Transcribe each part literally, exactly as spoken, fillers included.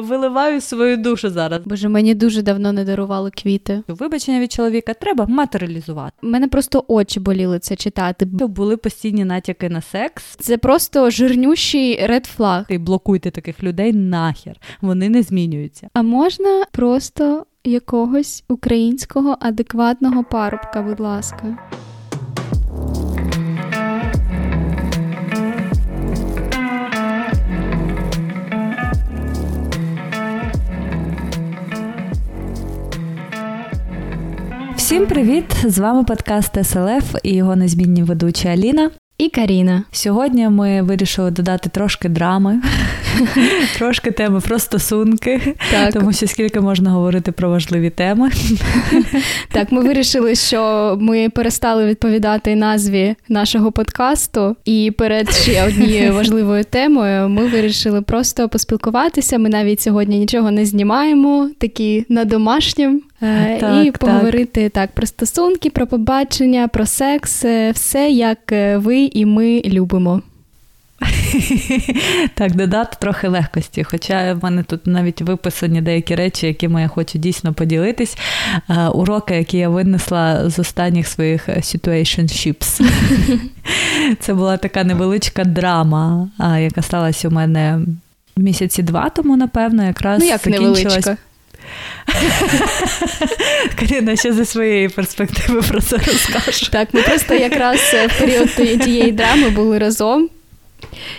Виливаю свою душу зараз. Боже, мені дуже давно не дарували квіти. Вибачення від чоловіка треба матеріалізувати. Мене просто очі боліли це читати. Були постійні натяки на секс. Це просто жирнющий редфлаг. І блокуйте таких людей нахер. Вони не змінюються. А можна просто якогось українського адекватного парубка, будь ласка. Всім привіт! З вами подкаст ес ел еф і його незмінні ведучі Аліна і Каріна. Сьогодні ми вирішили додати трошки драми, трошки теми про стосунки, тому що скільки можна говорити про важливі теми. Так, ми вирішили, що ми перестали відповідати назві нашого подкасту, і перед ще однією важливою темою ми вирішили просто поспілкуватися. Ми навіть сьогодні нічого не знімаємо, такі на домашньому. Так, і поговорити так. так про стосунки, про побачення, про секс, все, як ви і ми любимо. Так, додати трохи легкості, хоча в мене тут навіть виписані деякі речі, якими я хочу дійсно поділитись. Уроки, які я винесла з останніх своїх situationships. Це була така невеличка драма, яка сталася у мене місяці два тому, напевно, якраз ну, як закінчилась... Невеличка. Каріна ще зі своєї перспективи про це розкаже. Так, ми просто якраз в період тієї драми були разом.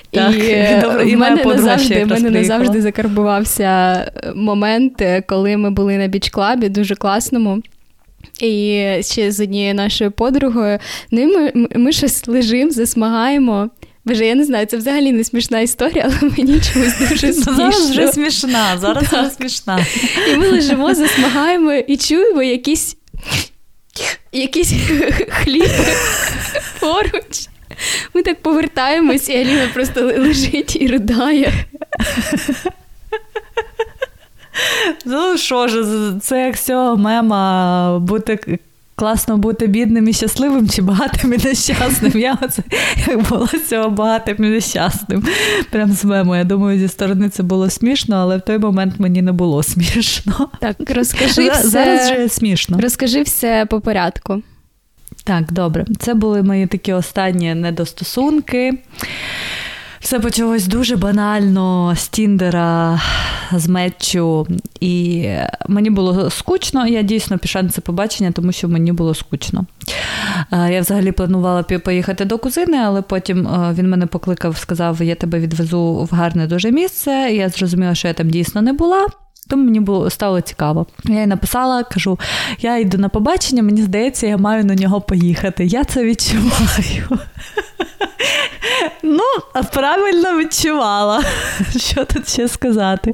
Так, і добре, і в мене назавжди, мене назавжди закарбувався момент, коли ми були на біч-клабі, дуже класному. І ще з однією нашою подругою. Ну, і ми, ми щось лежимо, засмагаємо. Боже, я не знаю, це взагалі не смішна історія, але мені чомусь дуже смішно. Зараз вже смішна, зараз вже смішна. І ми лежимо, засмагаємо і чуємо якісь, якісь хліпи поруч. Ми так повертаємось, і Аліна просто лежить і ридає. Ну що ж, це як з цього мема бути... Класно бути бідним і щасливим, чи багатим і нещасним. Я оце, як було з цього багатим і нещасним. Прям з мему. Я думаю, зі сторони це було смішно, але в той момент мені не було смішно. Так, розкажи все. Зараз же смішно. Розкажи все по порядку. Так, добре. Це були мої такі останні недостосунки. Все почалось дуже банально з Тіндера, з Метчу, і мені було скучно, я дійсно пішла на це побачення, тому що мені було скучно. Я взагалі планувала поїхати до кузини, але потім він мене покликав, сказав, я тебе відвезу в гарне дуже місце, я зрозуміла, що я там дійсно не була. Тому мені було, стало цікаво. Я їй написала, кажу, я йду на побачення, мені здається, я маю на нього поїхати. Я це відчуваю. Ну, правильно відчувала. Що тут ще сказати?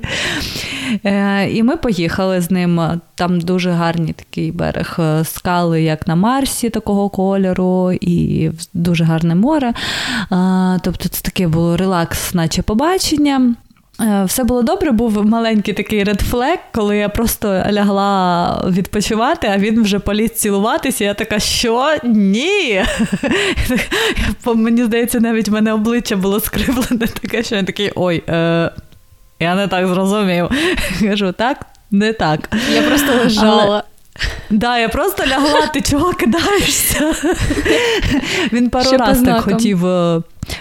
І ми поїхали з ним. Там дуже гарний такий берег скали, як на Марсі, такого кольору, і дуже гарне море. Тобто це таке було релакс, наче побачення. Все було добре, був маленький такий редфлег, коли я просто лягла відпочивати, а він вже поліз цілуватися, я така, що? Ні! Мені здається, навіть в мене обличчя було скривлене таке, що я такий, ой, е, я не так зрозумів. Кажу, так, не так. Я просто лежала. Але... Да, я просто лягла, ти чого кидаєшся? Він пару ще раз так хотів...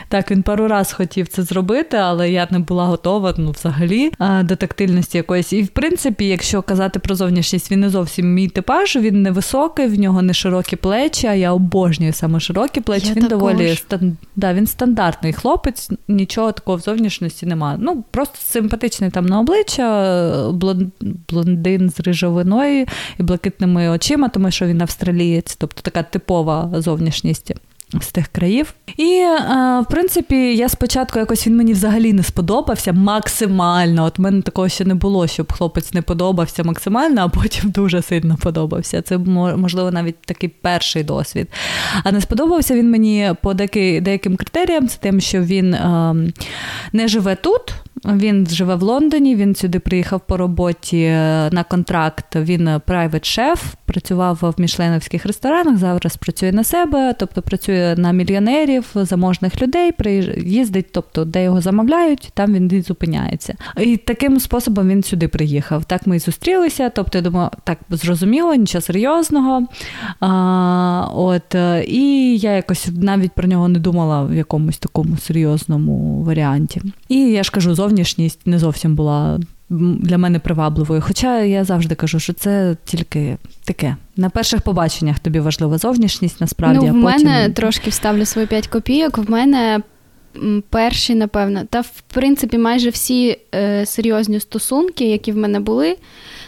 Так, він пару раз хотів це зробити, але я не була готова, ну, взагалі, до тактильності якоїсь. І, в принципі, якщо казати про зовнішність, він не зовсім мій типаж, він невисокий, в нього не широкі плечі, а я обожнюю саме широкі плечі. Я він доволі стан... да, він стандартний хлопець, нічого такого в зовнішності немає. Ну, просто симпатичний там на обличчя, блон... блондин з рижовиною і блакитними очима, тому що він австралієць, тобто така типова зовнішність з тих країв. І, а, в принципі, я спочатку якось він мені взагалі не сподобався максимально. От в мене такого ще не було, щоб хлопець не подобався максимально, а потім дуже сильно подобався. Це, можливо, навіть такий перший досвід. А не сподобався він мені по деяким критеріям. Це тим, що він а, не живе тут, Він живе в Лондоні, він сюди приїхав по роботі на контракт, він прайвет-шеф, працював в мішленовських ресторанах, зараз працює на себе, тобто працює на мільйонерів, заможних людей, їздить, тобто де його замовляють, там він і зупиняється. І таким способом він сюди приїхав. Так ми і зустрілися, тобто я думаю, так зрозуміло, нічого серйозного. А, от, і я якось навіть про нього не думала в якомусь такому серйозному варіанті. І я ж кажу, зовнішність не зовсім була для мене привабливою. Хоча я завжди кажу, що це тільки таке. На перших побаченнях тобі важлива зовнішність, насправді. Ну, в а потім... мене, трошки вставлю свої п'ять копійок, в мене перші, напевно, та в принципі майже всі е, серйозні стосунки, які в мене були,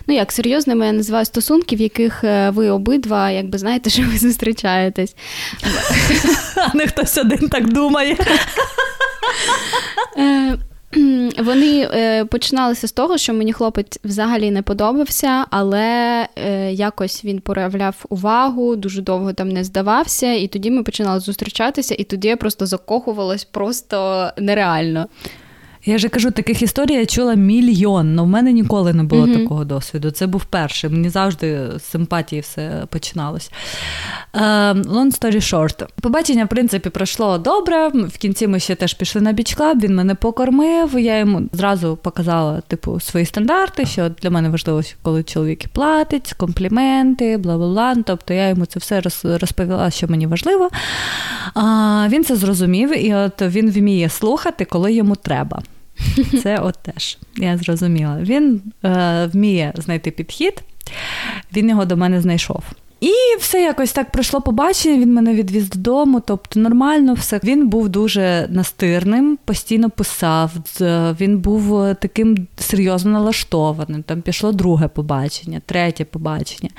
ну як серйозними я називаю стосунки, в яких ви обидва, якби знаєте, що ви зустрічаєтесь. А не хтось один так думає. Вони е, починалися з того, що мені хлопець взагалі не подобався, але е, якось він проявляв увагу, дуже довго там не здавався, і тоді ми починали зустрічатися, і тоді я просто закохувалась просто нереально. Я ж кажу, таких історій я чула мільйон, але в мене ніколи не було mm-hmm. такого досвіду. Це був перший, мені завжди з симпатії все починалось. Uh, long story short. Побачення, в принципі, пройшло добре, в кінці ми ще теж пішли на біч-клаб, він мене покормив, я йому зразу показала, типу, свої стандарти, що для мене важливо, коли чоловіки платять, компліменти, бла-бла-бла, тобто я йому це все розповіла, що мені важливо. Uh, він це зрозумів, і от він вміє слухати, коли йому треба. Це от теж, я зрозуміла. Він е, вміє знайти підхід, він його до мене знайшов. І все якось так пройшло побачення, він мене відвіз додому, тобто нормально все. Він був дуже настирним, постійно писав, він був таким серйозно налаштованим, там пішло друге побачення, третє побачення.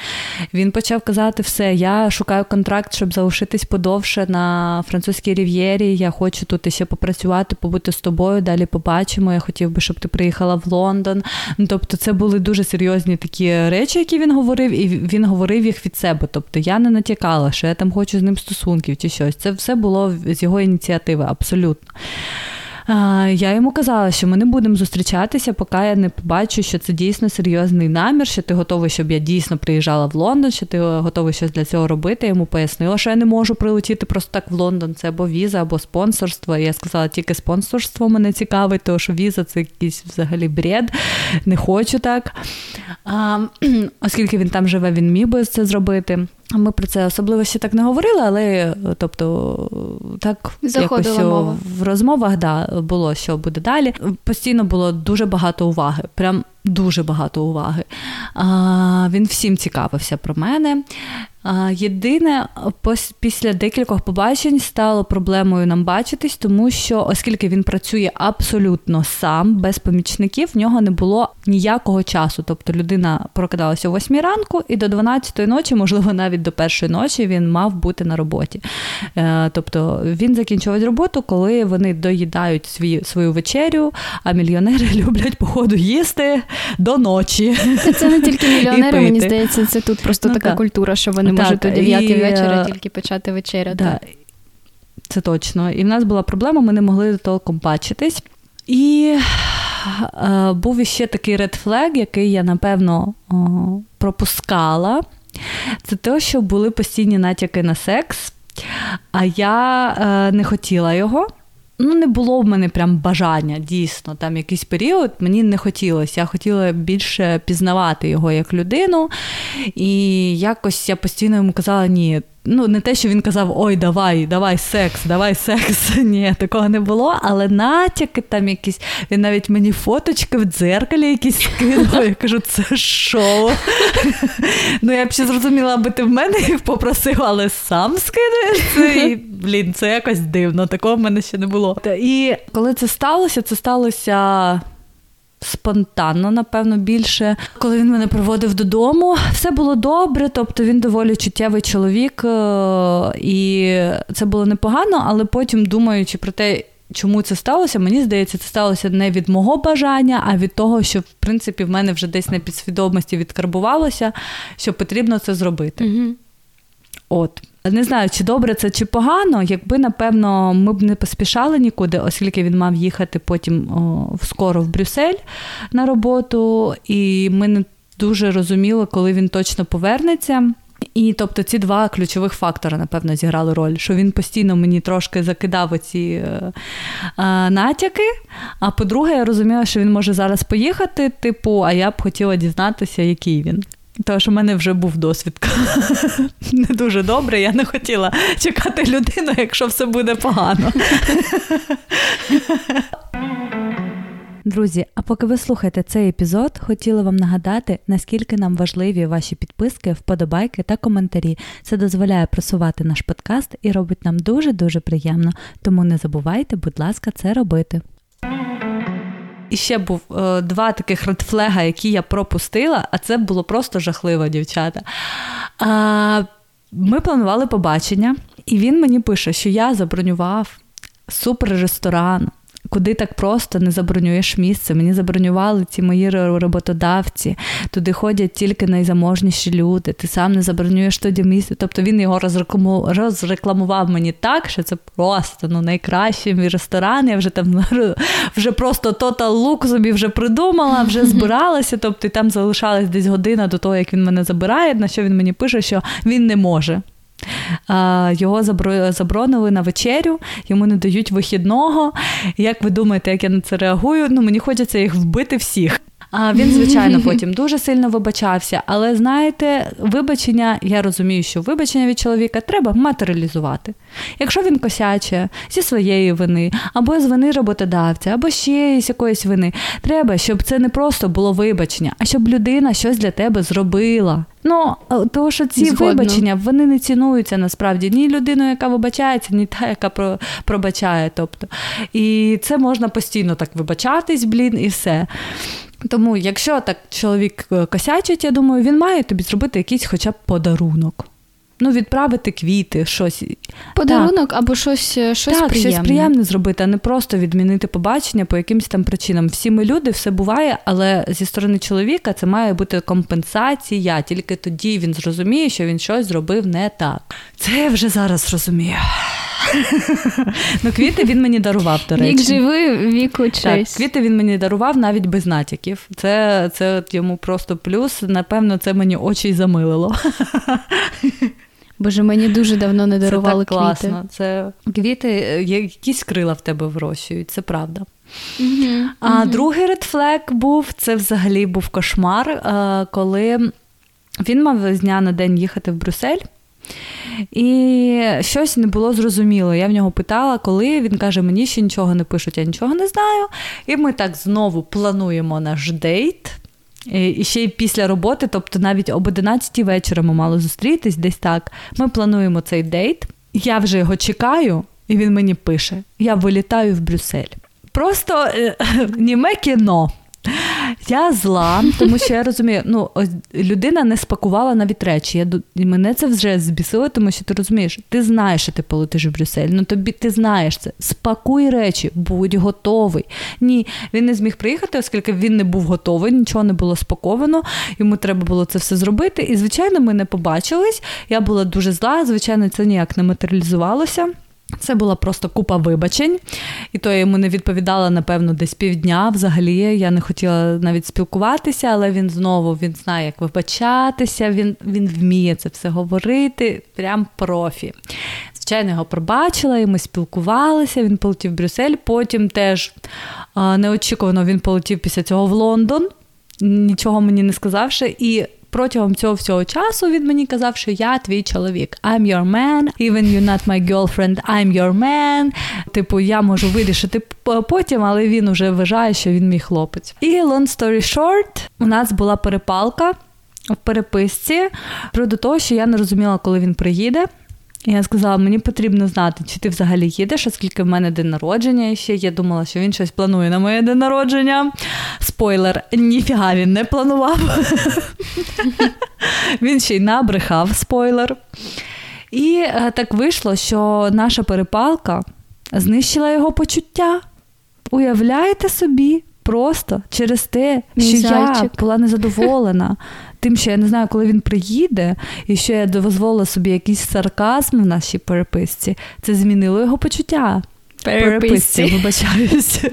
Він почав казати, все, я шукаю контракт, щоб залишитись подовше на французькій рів'єрі, я хочу тут ще попрацювати, побути з тобою, далі побачимо, я хотів би, щоб ти приїхала в Лондон. Тобто це були дуже серйозні такі речі, які він говорив, і він говорив їх від себе. Бо, тобто я не натякала, що я там хочу з ним стосунків чи щось. Це все було з його ініціативи, абсолютно. Я йому казала, що ми не будемо зустрічатися, поки я не побачу, що це дійсно серйозний намір, що ти готовий, щоб я дійсно приїжджала в Лондон, що ти готовий щось для цього робити. Я йому пояснила, що я не можу прилетіти просто так в Лондон, це або віза, або спонсорство. Я сказала, тільки спонсорство мене цікавить, тому що віза – це якийсь взагалі бред, не хочу так. А, оскільки він там живе, він міг би це зробити. Ми про це особливо ще так не говорили, але тобто так заходила якось мова. В розмовах да, було, що буде далі. Постійно було дуже багато уваги, прям дуже багато уваги. А, він всім цікавився про мене. А, єдине, пос, після декількох побачень стало проблемою нам бачитись, тому що, оскільки він працює абсолютно сам, без помічників, в нього не було ніякого часу. Тобто людина прокидалася о восьмій ранку і до дванадцятої ночі, можливо, навіть до першої ночі він мав бути на роботі. Е, тобто він закінчував роботу, коли вони доїдають свій, свою вечерю, а мільйонери люблять, походу, їсти до ночі. Це не тільки мільйонери, мені здається, це тут просто ну, така та. Культура, що вони не можуть о дев'ятій вечора тільки почати вечеряти. Да, це точно. І в нас була проблема, ми не могли толком бачитись. І е, був іще такий ред-флег, який я, напевно, о, пропускала. Це те, що були постійні натяки на секс, а я е, не хотіла його. Ну, не було в мене прям бажання, дійсно. Там якийсь період мені не хотілося. Я хотіла більше пізнавати його як людину. І якось я постійно йому казала, ні, ну, не те, що він казав, ой, давай, давай секс, давай секс. Ні, такого не було, але натяки там якісь. Він навіть мені фоточки в дзеркалі якісь скинув. Я кажу, це шоу. Ну, я б ще зрозуміла, аби ти в мене їх попросив, але сам скинеш. І, блін, це якось дивно, такого в мене ще не було. І коли це сталося, це сталося... спонтанно, напевно, більше. Коли він мене проводив додому, все було добре, тобто він доволі чуттєвий чоловік, і це було непогано, але потім, думаючи про те, чому це сталося, мені здається, це сталося не від мого бажання, а від того, що, в принципі, в мене вже десь на підсвідомості відкарбувалося, що потрібно це зробити. Угу. От. Не знаю, чи добре це, чи погано, якби, напевно, ми б не поспішали нікуди, оскільки він мав їхати потім о, скоро в Брюссель на роботу, і ми не дуже розуміли, коли він точно повернеться. І, тобто, ці два ключових фактори, напевно, зіграли роль, що він постійно мені трошки закидав оці е, е, натяки, а по-друге, я розуміла, що він може зараз поїхати, типу, а я б хотіла дізнатися, який він. Тому що в мене вже був досвід не дуже добре, я не хотіла чекати людину, якщо все буде погано. Друзі, а поки ви слухаєте цей епізод, хотіла вам нагадати, наскільки нам важливі ваші підписки, вподобайки та коментарі. Це дозволяє просувати наш подкаст і робить нам дуже-дуже приємно. Тому не забувайте, будь ласка, це робити. І ще був е, два таких редфлега, які я пропустила, а це було просто жахливо, дівчата. А, ми планували побачення, і він мені пише, що я забронював супер-ресторан, куди так просто не забронюєш місце. Мені забронювали ці мої роботодавці, туди ходять тільки найзаможніші люди, ти сам не забронюєш тоді місце. Тобто він його розрекламував мені так, що це просто ну, найкращий мій ресторан, я вже там вже просто тотал лук собі вже придумала, вже збиралася, тобто і там залишалась десь година до того, як він мене забирає, на що він мені пише, що він не може. Його заборонили на вечерю, йому не дають вихідного. Як ви думаєте, як я на це реагую? Ну, мені хочеться їх вбити всіх. А він, звичайно, потім дуже сильно вибачався. Але, знаєте, вибачення, я розумію, що вибачення від чоловіка треба матеріалізувати. Якщо він косяче зі своєї вини, або з вини роботодавця, або ще з якоїсь вини, треба, щоб це не просто було вибачення, а щоб людина щось для тебе зробила. Ну, тому що ці Згодно. вибачення, вони не цінуються насправді ні людиною, яка вибачається, ні та, яка пробачає. Тобто. І це можна постійно так вибачатись, блін, і все. Тому, якщо так чоловік косячить, я думаю, він має тобі зробити якийсь хоча б подарунок. Ну, відправити квіти, щось. Подарунок так. або щось, щось так, приємне. Так, щось приємне зробити, а не просто відмінити побачення по якимось там причинам. Всі ми люди, все буває, але зі сторони чоловіка це має бути компенсація. Тільки тоді він зрозуміє, що він щось зробив не так. Це я вже зараз розумію. Ну, квіти він мені дарував, до речі. Вік живий, вік учись. Так, квіти він мені дарував навіть без натяків. Це, це от йому просто плюс. Напевно, це мені очі й замилило. Боже, мені дуже давно не дарували квіти. Це так квіти. класно. Це... Квіти, якісь крила в тебе вирощують, це правда. Mm-hmm. А mm-hmm. другий редфлег був, це взагалі був кошмар, коли він мав з дня на день їхати в Брюссель, і щось не було зрозуміло. Я в нього питала, коли, він каже, мені ще нічого не пишуть, я нічого не знаю. І ми так знову плануємо наш дейт. І ще й після роботи, тобто навіть об одинадцятій вечора ми мали зустрітись, десь так. Ми плануємо цей дейт, я вже його чекаю, і він мені пише, я вилітаю в Брюссель. Просто німе кіно. Я зла, тому що я розумію, ну, людина не спакувала навіть речі. Я, і мене це вже збісило, тому що ти розумієш, ти знаєш, що ти полетиш в Брюссель, ну тобі ти знаєш це. Спакуй речі, будь готовий. Ні, він не зміг приїхати, оскільки він не був готовий, нічого не було спаковано, йому треба було це все зробити. І, звичайно, ми не побачились, я була дуже зла, звичайно, це ніяк не матеріалізувалося. Це була просто купа вибачень, і то я йому не відповідала, напевно, десь півдня взагалі, я не хотіла навіть спілкуватися, але він знову, він знає, як вибачатися, він, він вміє це все говорити, прям профі. Звичайно, його пробачила, і ми спілкувалися, він полетів в Брюссель, потім теж неочікувано він полетів після цього в Лондон, нічого мені не сказавши, і... Протягом цього всього часу він мені казав, що я твій чоловік. I'm your man. Even you're not my girlfriend, I'm your man. Типу, я можу вирішити потім, але він вже вважає, що він мій хлопець. І long story short, у нас була перепалка в переписці щодо того, що я не розуміла, коли він приїде. Я сказала, мені потрібно знати, чи ти взагалі їдеш, оскільки в мене день народження ще. Я думала, що він щось планує на моє день народження. Спойлер, ніфіга він не планував. Він ще й набрехав, спойлер. І так вийшло, що наша перепалка знищила його почуття. Уявляєте собі? просто через те, що Зайчик. я була незадоволена тим, що я не знаю, коли він приїде, і що я дозволила собі якийсь сарказм в нашій переписці, це змінило його почуття. Переписці, вибачаюсь.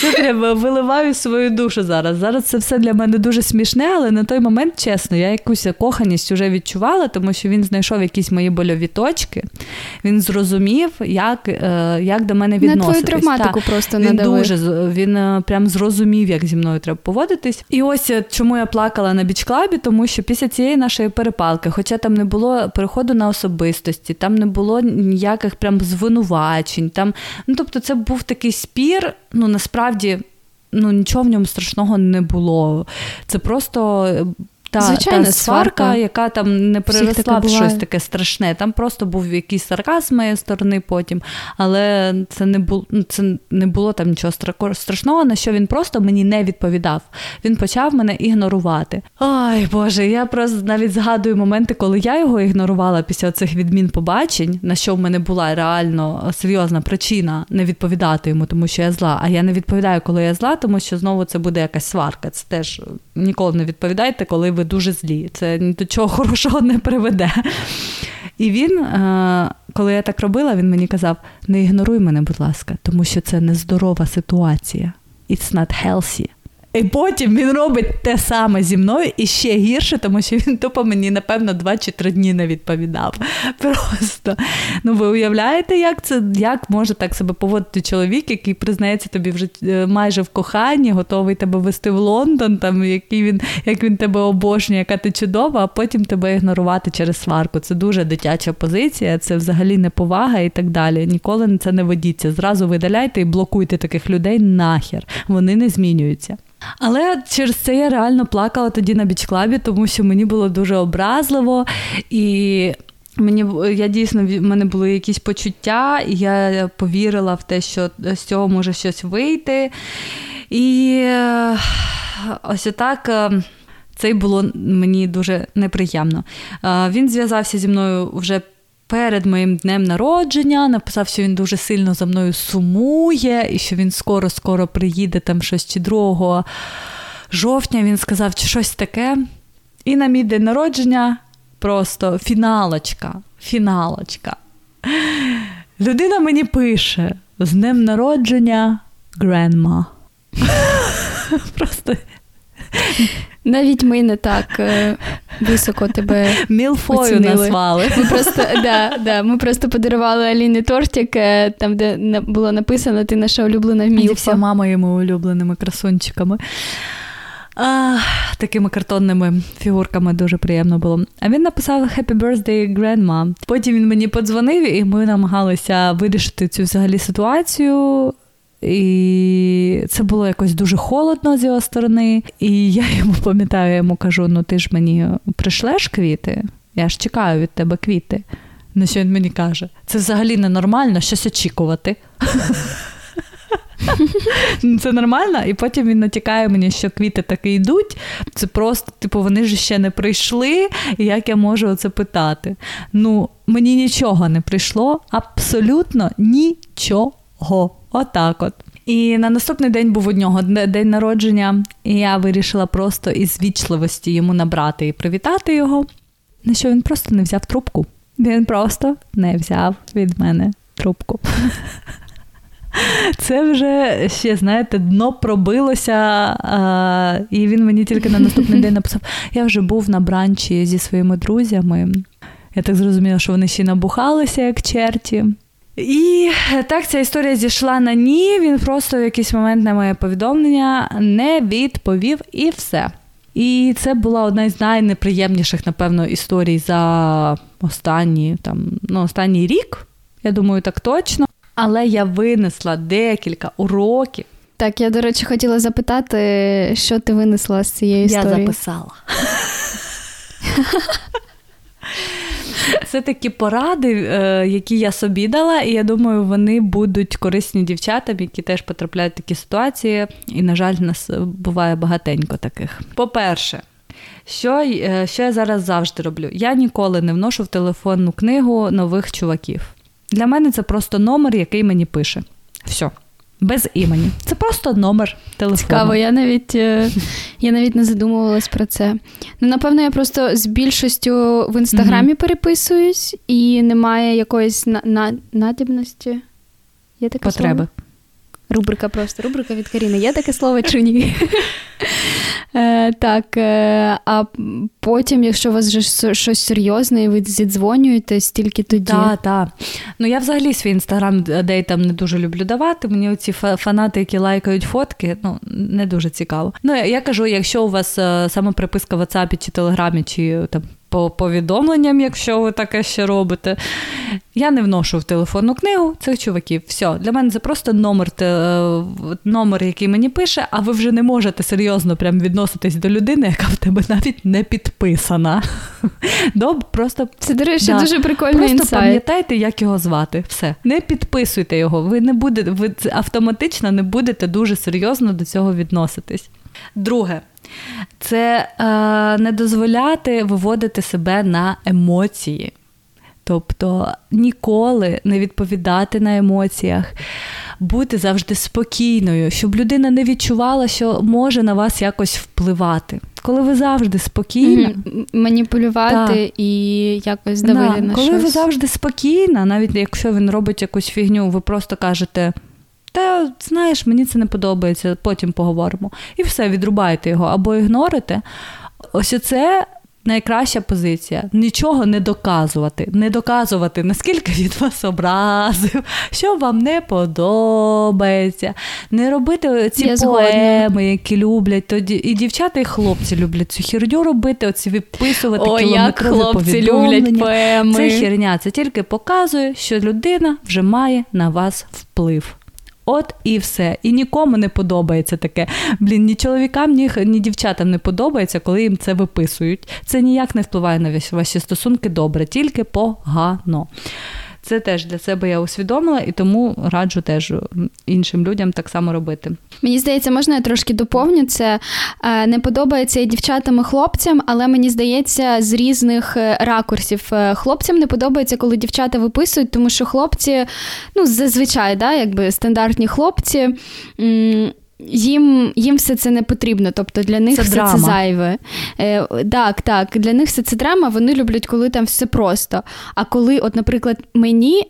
Це прямо виливаю свою душу зараз. Зараз це все для мене дуже смішне, але на той момент, чесно, я якусь коханість вже відчувала, тому що він знайшов якісь мої больові точки, він зрозумів, як, як до мене відноситись. На твою травматику Та, просто він надали. Дуже, він прям зрозумів, як зі мною треба поводитись. І ось чому я плакала на біч-клабі, тому що після цієї нашої перепалки, хоча там не було переходу на особистості, там не було ніяких прям звинувачень, там, ну тобто це був такий спір, ну насправді, ну нічого в ньому страшного не було. Це просто та, Звичайна, та сварка, сварка, яка там не переросла в щось таке страшне. Там просто був якийсь сарказм з моєї сторони потім, але це не було, це не було там нічого страшного, на що він просто мені не відповідав. Він почав мене ігнорувати. Ай, Боже, я просто навіть згадую моменти, коли я його ігнорувала після цих відмін побачень, на що в мене була реально серйозна причина не відповідати йому, тому що я зла. А я не відповідаю, коли я зла, тому що знову це буде якась сварка. Це теж ніколи не відповідайте, коли ви дуже злі. Це ні до чого хорошого не приведе. І він, коли я так робила, він мені казав, не ігноруй мене, будь ласка, тому що це нездорова ситуація. It's not healthy. І потім він робить те саме зі мною і ще гірше, тому що він тупо мені, напевно, два чи три дні не відповідав. Просто. Ну, ви уявляєте, як це, як може так себе поводити чоловік, який признається тобі вже майже в коханні, готовий тебе вести в Лондон, там, який він, як він тебе обожнює, яка ти чудова, а потім тебе ігнорувати через сварку. Це дуже дитяча позиція, це взагалі неповага і так далі. Ніколи це не ведіться. Зразу видаляйте і блокуйте таких людей нахер. Вони не змінюються. Але через це я реально плакала тоді на біч-клабі, тому що мені було дуже образливо, і мені, я дійсно, в мене були якісь почуття, і я повірила в те, що з цього може щось вийти. І ось отак це й було мені дуже неприємно. Він зв'язався зі мною вже перед моїм днем народження, написав, що він дуже сильно за мною сумує, і що він скоро-скоро приїде, там щось чи другого жовтня, він сказав, чи щось таке. І на мій день народження просто фіналочка, фіналочка. Людина мені пише, з днем народження, гренма. Просто... Навіть ми не так високо тебе Мілфою оцінили. Назвали. Ми просто, да, да, ми просто подарували Аліні тортик, там, де було написано «Ти наша улюблена Мілфа». І вся мама йому улюбленими красунчиками. А, такими картонними фігурками дуже приємно було. А він написав «Happy birthday, grandma». Потім він мені подзвонив, і ми намагалися вирішити цю взагалі ситуацію. І це було якось дуже холодно з його сторони. І я йому пам'ятаю, я йому кажу, ну ти ж мені пришлеш квіти? Я ж чекаю від тебе квіти. На що він мені каже? Це взагалі ненормально щось очікувати. Це нормально? І потім він натякає мені, що квіти таки йдуть. Це просто, типу, вони ж ще не прийшли, і як я можу оце питати? Ну, мені нічого не прийшло, абсолютно нічого. Отак от. І на наступний день був у нього день народження, і я вирішила просто із вічливості йому набрати і привітати його. На що він просто не взяв трубку. Він просто не взяв від мене трубку. Це вже, ще, знаєте, дно пробилося, а, і він мені тільки на наступний день написав, я вже був на бранчі зі своїми друзями. Я так зрозуміла, що вони ще набухалися, як черті. І так ця історія зійшла на ні, він просто в якийсь момент на моє повідомлення не відповів і все. І це була одна із найнеприємніших, напевно, історій за останні, там, ну, останній рік, я думаю, так точно. Але я винесла декілька уроків. Так, я, до речі, хотіла запитати, що ти винесла з цієї історії? Я записала. Це такі поради, які я собі дала, і я думаю, вони будуть корисні дівчатам, які теж потрапляють в такі ситуації, і, на жаль, в нас буває багатенько таких. По-перше, що, що я зараз завжди роблю? Я ніколи не вношу в телефонну книгу нових чуваків. Для мене це просто номер, який мені пише. Все. Без імені. Це просто номер телефону. Цікаво, я навіть, я навіть не задумувалась про це. Ну, напевно, я просто з більшістю в Інстаграмі mm-hmm. переписуюсь, і немає якоїсь на- на- надібності. Є таке потреби. Слово? Рубрика просто. Рубрика від Каріни. Є таке слово чи ні? Так. А потім, якщо у вас вже щось серйозне, і ви зідзвонюєтесь тільки тоді. Так, так. Ну, я взагалі свій інстаграм дейтам не дуже люблю давати. Мені оці фанати, які лайкають фотки, ну, не дуже цікаво. Ну, я кажу, якщо у вас саме приписка в WhatsApp чи Телеграмі, чи там по повідомленням, якщо ви таке ще робите. Я не вношу в телефонну книгу цих чуваків. Все, для мене це просто номер, номер, який мені пише, а ви вже не можете серйозно прям відноситись до людини, яка в тебе навіть не підписана. Доб, просто, це, до речі, да, дуже прикольний просто інсайт. Просто пам'ятайте, як його звати. Все. Не підписуйте його. Ви, не будете, ви автоматично не будете дуже серйозно до цього відноситись. Друге. Це е, не дозволяти виводити себе на емоції. Тобто ніколи не відповідати на емоціях, бути завжди спокійною, щоб людина не відчувала, що може на вас якось впливати. Коли ви завжди спокійна... Mm-hmm. Маніпулювати та. І якось давити на коли щось. Коли ви завжди спокійна, навіть якщо він робить якусь фігню, ви просто кажете... Та, знаєш, мені це не подобається, потім поговоримо. І все, відрубаєте його або ігнорите. Ось це найкраща позиція. Нічого не доказувати. Не доказувати, наскільки він вас образив, що вам не подобається. Не робити ці Я поеми, згодна. Які люблять. Тоді і дівчата, і хлопці люблять цю херню робити, оці виписувати кілометрові повідомлення. Це херня, це тільки показує, що людина вже має на вас вплив. От і все. І нікому не подобається таке. Блін, ні чоловікам, ні, ні дівчатам не подобається, коли їм це виписують. Це ніяк не впливає на ваші стосунки добре, тільки погано. Це теж для себе я усвідомила, і тому раджу теж іншим людям так само робити. Мені здається, можна я трошки доповню це. Не подобається і дівчатам, і хлопцям, але мені здається, з різних ракурсів. Хлопцям не подобається, коли дівчата виписують, тому що хлопці, ну, зазвичай, да, якби стандартні хлопці, їм, їм все це не потрібно, тобто для них це все драма. Це зайве. Е, так, так, для них все це драма, вони люблять, коли там все просто. А коли, от, наприклад, мені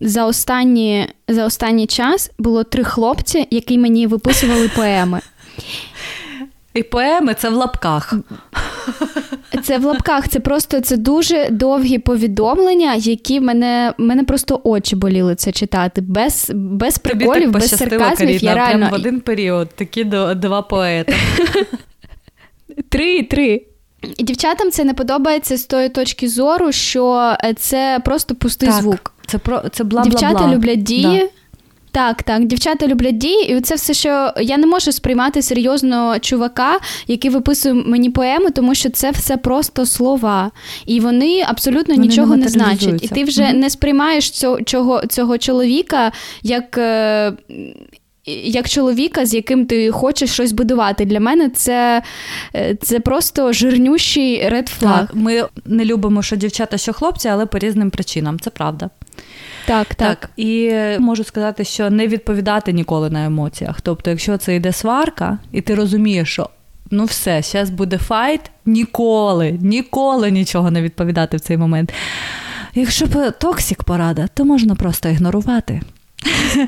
за останні, за останній час було три хлопці, які мені виписували поеми. І поеми – це в лапках. Це в лапках, це просто це дуже довгі повідомлення, які мене, мене просто очі боліли це читати. Без, без приколів, без сарказмів. Каріна, я реально... прям в один період, такі два поети. Три, три. Дівчатам це не подобається з тої точки зору, що це просто пустий так, звук. Це, про... це бла-бла-бла. Дівчата люблять дії. Да. Так, так, дівчата люблять дії, і це все, що я не можу сприймати серйозно чувака, який виписує мені поеми, тому що це все просто слова, і вони абсолютно вони нічого не значать. І ти вже mm-hmm. не сприймаєш цього, цього, цього чоловіка як, як чоловіка, з яким ти хочеш щось будувати. Для мене це, це просто жирнющий редфлаг. Так, ми не любимо, що дівчата, що хлопці, але по різним причинам, це правда. Так, так, так. І можу сказати, що не відповідати ніколи на емоціях. Тобто, якщо це йде сварка, і ти розумієш, що ну все, зараз буде файт, ніколи, ніколи нічого не відповідати в цей момент. Якщо б токсік-порада, то можна просто ігнорувати.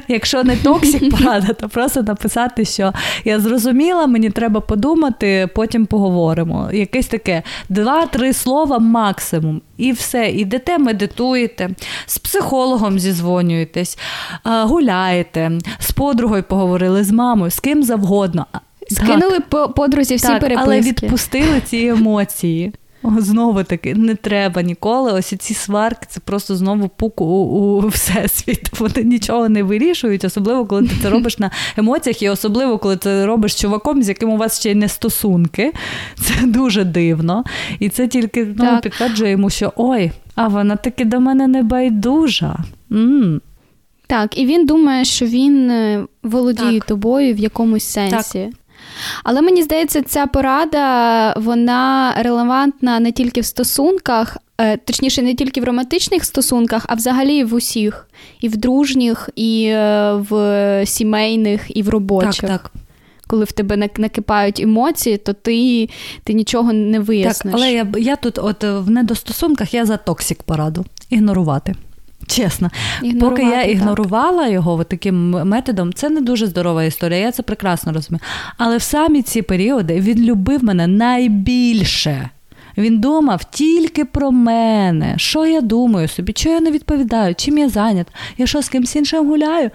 Якщо не токсік-порада, то просто написати, що я зрозуміла, мені треба подумати, потім поговоримо. Якесь таке два-три слова максимум. І все, ідете, медитуєте, з психологом зізвонюєтесь, гуляєте, з подругою поговорили, з мамою, з ким завгодно. Скинули так, подрузі всі так, переписки. Але відпустили ці емоції. О, знову таки, не треба ніколи. Ось ці сварки, це просто знову пук у, у всесвіт. Вони нічого не вирішують, особливо, коли ти це робиш на емоціях, і особливо, коли ти робиш чуваком, з яким у вас ще й не стосунки. Це дуже дивно. І це тільки ну, підтверджує йому, що ой, а вона таки до мене не байдужа. М-м. Так, і він думає, що він володіє так. тобою в якомусь сенсі. Так. Але мені здається, ця порада, вона релевантна не тільки в стосунках, Точніше, не тільки в романтичних стосунках, а взагалі в усіх. І в дружніх, і в сімейних, і в робочих. Так, так. Коли в тебе накипають емоції, то ти, ти нічого не виясниш. Так, але я, я тут от в недостосунках я за токсик пораду. Ігнорувати. Чесно. Ігнорувати, поки я ігнорувала так. його таким методом, це не дуже здорова історія, я це прекрасно розумію. Але в самі ці періоди він любив мене найбільше. Він думав тільки про мене. Що я думаю собі, що я не відповідаю, чим я зайнят, я що з кимсь іншим гуляю.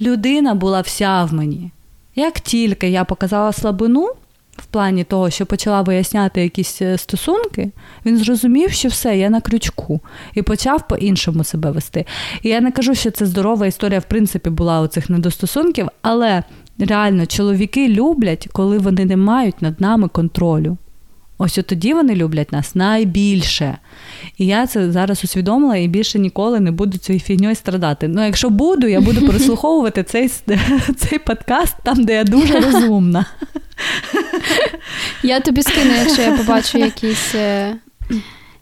Людина була вся в мені. Як тільки я показала слабину, в плані того, що почала виясняти якісь стосунки, він зрозумів, що все, я на крючку. І почав по-іншому себе вести. І я не кажу, що це здорова історія, в принципі, була у цих недостосунків, але реально чоловіки люблять, коли вони не мають над нами контролю. Ось от тоді вони люблять нас найбільше. І я це зараз усвідомила і більше ніколи не буду цією фігньою страдати. Ну, якщо буду, я буду переслуховувати цей, цей подкаст там, де я дуже розумна. Я тобі скину, якщо я побачу якісь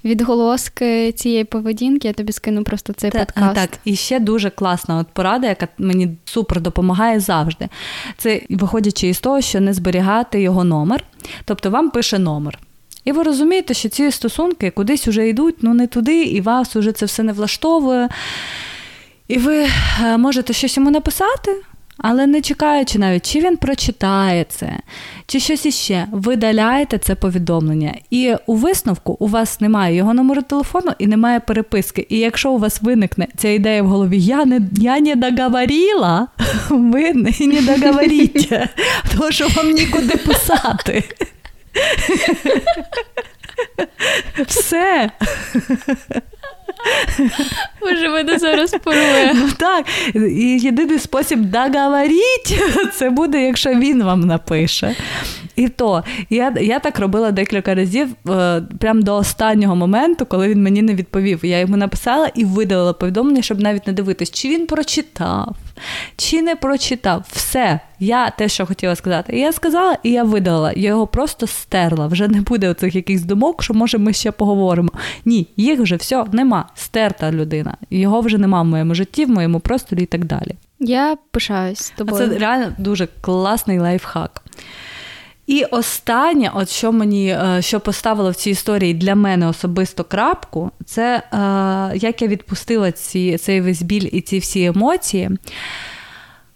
відголоски цієї поведінки, я тобі скину просто цей так, подкаст. Так, і ще дуже класна от порада, яка мені супер допомагає завжди. Це виходячи із того, що не зберігати його номер. Тобто вам пише номер. І ви розумієте, що ці стосунки кудись уже йдуть, ну не туди, і вас уже це все не влаштовує. І ви можете щось йому написати, але не чекаючи навіть, чи він прочитає це, чи щось іще. Видаляєте це повідомлення. І у висновку у вас немає його номеру телефону і немає переписки. І якщо у вас виникне ця ідея в голові, я не, я не договорила, ви не договоріть, тому що вам нікуди писати. Все. Боже, мене зараз порує. Ну так, і єдиний спосіб договорити, це буде, якщо він вам напише. І то, я, я так робила декілька разів, прям до останнього моменту, коли він мені не відповів. Я йому написала і видалила повідомлення, щоб навіть не дивитись, чи він прочитав, чи не прочитав. Все, я те, що хотіла сказати. Я сказала і я видалила. Я його просто стерла. Вже не буде оцих якихось думок, що може ми ще поговоримо. Ні, їх вже все нема. Стерта людина. Його вже нема в моєму житті, в моєму просторі і так далі. Я пишаюсь тобою. А це реально дуже класний лайфхак. І останнє, от що мені, що поставило в цій історії для мене особисто крапку, це е, як я відпустила ці, цей весь біль і ці всі емоції.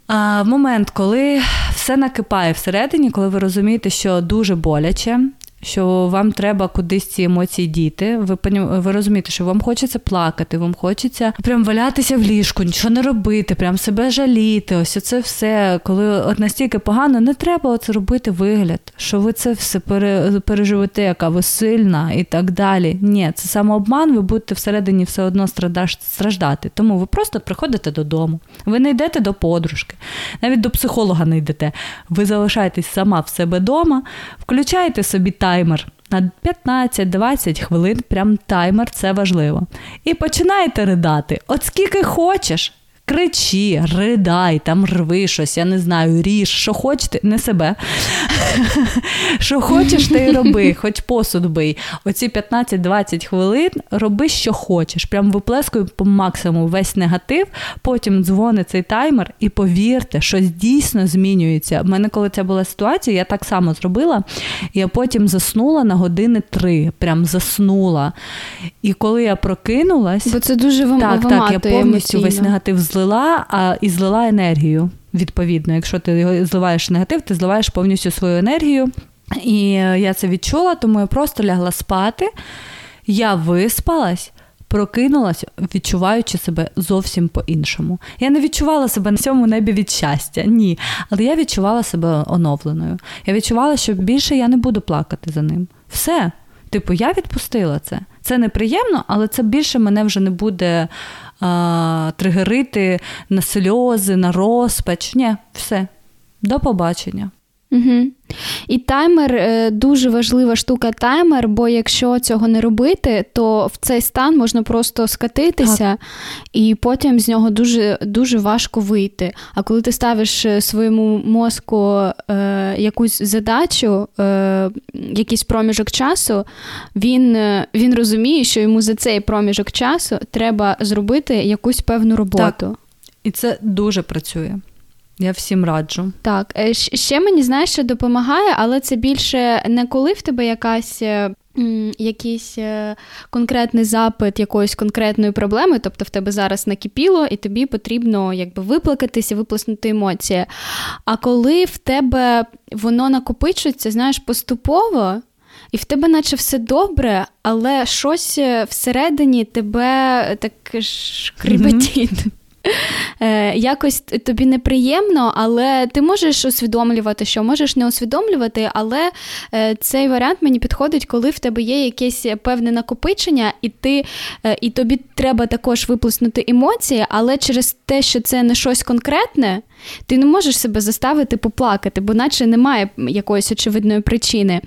В момент, коли все накипає всередині, коли ви розумієте, що дуже боляче, що вам треба кудись ці емоції діти, ви, ви розумієте, що вам хочеться плакати, вам хочеться прям валятися в ліжку, нічого не робити, прям себе жаліти, ось це все, коли от настільки погано, не треба оце робити вигляд, що ви це все пере, переживете, яка ви сильна і так далі. Ні, це самообман, ви будете всередині все одно страждати, тому ви просто приходите додому, ви не йдете до подружки, навіть до психолога не йдете, ви залишаєтесь сама в себе дома, включаєте собі та таймер на п'ятнадцять-двадцять хвилин, прям таймер, це важливо. І починаєте ридати. От скільки хочеш, кричи, ридай, там рви щось, я не знаю, ріж, що хочете, не себе. Що хочеш, ти й роби, хоч посуд бий. Оці п'ятнадцять-двадцять хвилин роби, що хочеш. Прям виплескуй по максимуму весь негатив, потім дзвони цей таймер і повірте, щось дійсно змінюється. У мене, коли це була ситуація, я так само зробила. Я потім заснула на години три, прям заснула. І коли я прокинулась... Бо це дуже виматує емоційно. Так, так, я повністю весь негатив злила, а і злила енергію. Відповідно, якщо ти зливаєш негатив, ти зливаєш повністю свою енергію. І я це відчула, тому я просто лягла спати. Я виспалась, прокинулась, відчуваючи себе зовсім по-іншому. Я не відчувала себе на цьому небі від щастя, ні. Але я відчувала себе оновленою. Я відчувала, що більше я не буду плакати за ним. Все. Типу, я відпустила це. Це неприємно, але це більше мене вже не буде а, тригерити на сльози, на розпач. Ні, все. До побачення. Угу. І таймер, дуже важлива штука таймер, бо якщо цього не робити, то в цей стан можна просто скатитися, так, і потім з нього дуже, дуже важко вийти. А коли ти ставиш своєму мозку е, якусь задачу, е, якийсь проміжок часу, він, він розуміє, що йому за цей проміжок часу треба зробити якусь певну роботу. Так. І це дуже працює. Я всім раджу. Так, ще мені, знаєш, що допомагає, але це більше не коли в тебе якась, м, якийсь конкретний запит якоїсь конкретної проблеми, тобто в тебе зараз накипіло, і тобі потрібно якби виплакатися, виплеснути емоції. А коли в тебе воно накопичується, знаєш, поступово, і в тебе наче все добре, але щось всередині тебе так шкребетить. Mm-hmm. Якось тобі неприємно, але ти можеш усвідомлювати, що можеш не усвідомлювати, але цей варіант мені підходить, коли в тебе є якесь певне накопичення, і ти, і тобі треба також виплеснути емоції, але через те, що це не щось конкретне, ти не можеш себе заставити поплакати, бо наче немає якоїсь очевидної причини.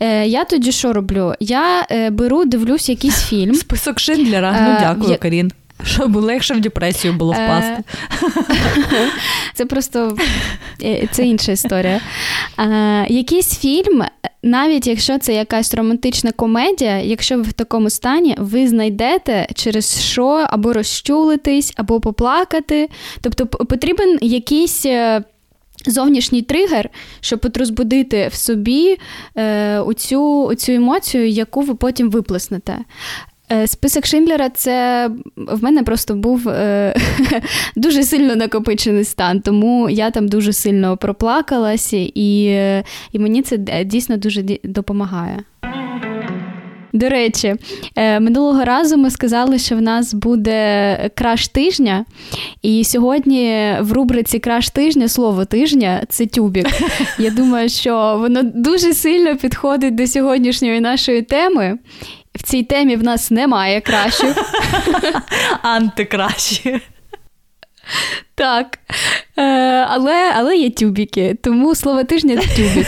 Е, я тоді що роблю? Я е, беру, дивлюсь якийсь фільм. Список Шиндлера, е, ну дякую, я... Карін. Щоб легше в депресію було впасти. Це просто... Це інша історія. Якийсь фільм, навіть якщо це якась романтична комедія, якщо ви в такому стані, ви знайдете через що або розчулитись, або поплакати. Тобто потрібен якийсь... зовнішній тригер, щоб от розбудити в собі е, оцю, оцю емоцію, яку ви потім виплеснете. Е, список Шиндлера – це в мене просто був е, дуже сильно накопичений стан, тому я там дуже сильно проплакалася, і, і мені це дійсно дуже допомагає. До речі, минулого разу ми сказали, що в нас буде краш тижня, і сьогодні в рубриці краш тижня слово тижня – це тюбік. Я думаю, що воно дуже сильно підходить до сьогоднішньої нашої теми. В цій темі в нас немає кращих. Антикращі. Так, але, але є тюбіки, тому слово тижня – тюбік.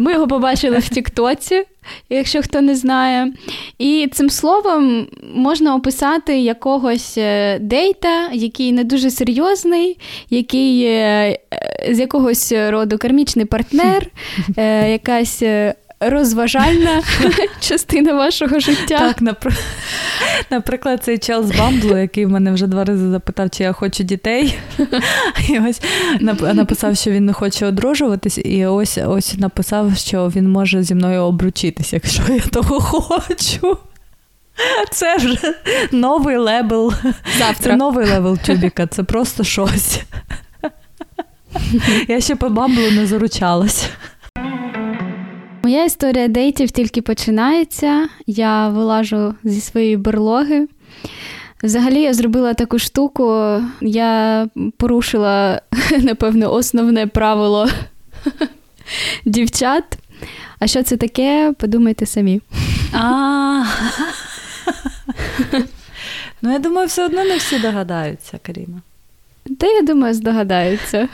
Ми його побачили в тіктоці, якщо хто не знає. І цим словом можна описати якогось дейта, який не дуже серйозний, який з якогось роду кармічний партнер, якась розважальна частина вашого життя. Так, напр... наприклад, цей чел з Bumble, який в мене вже два рази запитав, чи я хочу дітей. І ось написав, що він не хоче одружуватись, і ось, ось написав, що він може зі мною обручитись, якщо я того хочу. Це вже новий левел. Завтра. Це новий левел тюбіка, це просто щось. Я ще по Bumble не заручалась. Моя історія дейтів тільки починається. Я вилажу зі своєї берлоги. Взагалі, я зробила таку штуку. Я порушила, напевно, основне правило дівчат. А що це таке, подумайте самі. А. Ну, я думаю, все одно не всі догадаються, Каріна. Та, я думаю, здогадаються.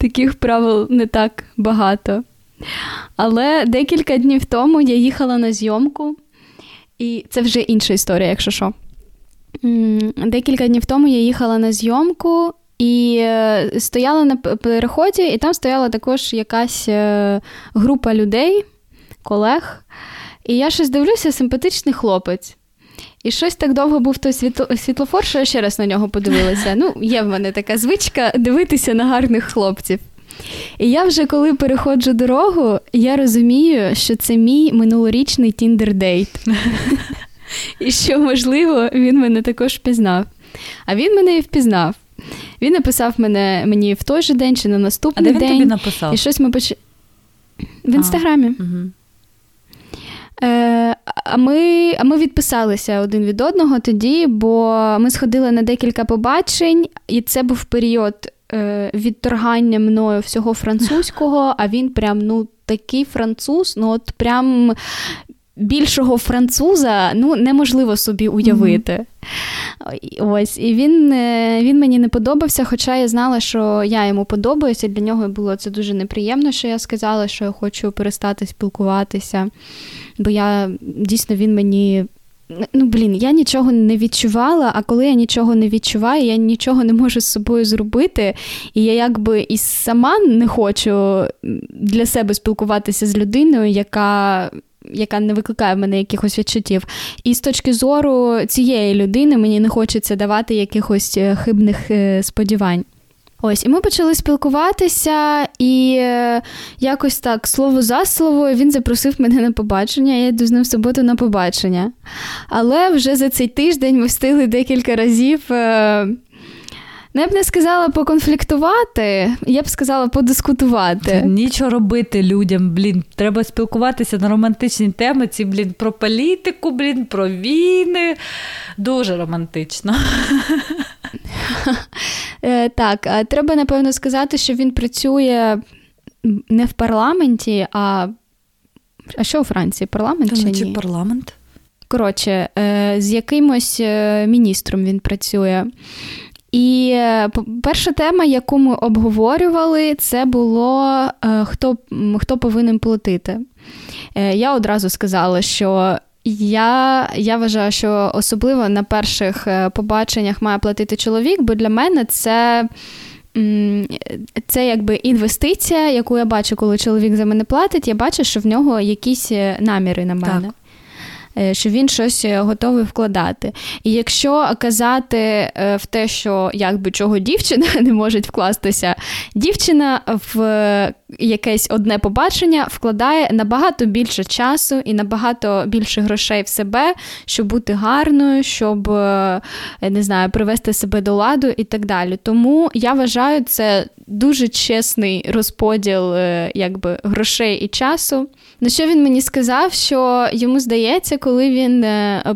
Таких правил не так багато. Але декілька днів тому я їхала на зйомку, і це вже інша історія, якщо що. Декілька днів тому я їхала на зйомку і стояла на переході, і там стояла також якась група людей, колег. І я щось дивлюся, симпатичний хлопець. І щось так довго був той світло... світлофор, що я ще раз на нього подивилася. Ну, є в мене така звичка дивитися на гарних хлопців. І я вже, коли переходжу дорогу, я розумію, що це мій минулорічний Tinder-дейт. І що, можливо, він мене також впізнав. А він мене і впізнав. Він написав мене, мені в той же день чи на наступний день. А де він день. Тобі написав? І щось ми поч... В Інстаграмі. А, угу. А ми, а ми відписалися один від одного тоді, бо ми сходили на декілька побачень, і це був період відторгання мною всього французького, а він прям, ну, такий француз, ну, от прям більшого француза, ну, неможливо собі уявити. Mm-hmm. Ось, і він, він мені не подобався, хоча я знала, що я йому подобаюся, для нього було це дуже неприємно, що я сказала, що я хочу перестати спілкуватися, бо я, дійсно, він мені... Ну, блін, я нічого не відчувала, а коли я нічого не відчуваю, я нічого не можу з собою зробити, і я якби і сама не хочу для себе спілкуватися з людиною, яка... яка не викликає в мене якихось відчуттів. І з точки зору цієї людини мені не хочеться давати якихось хибних сподівань. Ось, і ми почали спілкуватися, і якось так, слово за слово, він запросив мене на побачення, я йду з ним в суботу на побачення. Але вже за цей тиждень ми встигли декілька разів... Я б не сказала поконфліктувати, я б сказала подискутувати. Нічого робити людям, блін, треба спілкуватися на романтичні теми, ці, блін, про політику, блін, про війни. Дуже романтично. Так, треба, напевно, сказати, що він працює не в парламенті, а... А що у Франції, парламент чи ні? Чи парламент? Коротше, з якимось міністром він працює. І перша тема, яку ми обговорювали, це було, хто, хто повинен платити. Я одразу сказала, що я, я вважаю, що особливо на перших побаченнях має платити чоловік, бо для мене це... Це якби інвестиція, яку я бачу, коли чоловік за мене платить, я бачу, що в нього якісь наміри на мене. Так. Що він щось готовий вкладати. І якщо казати в те, що якби чого дівчина не може вкластися, дівчина в якесь одне побачення вкладає набагато більше часу і набагато більше грошей в себе, щоб бути гарною, щоб, не знаю, привести себе до ладу і так далі. Тому я вважаю, це дуже чесний розподіл якби грошей і часу. На що він мені сказав, що йому здається, коли він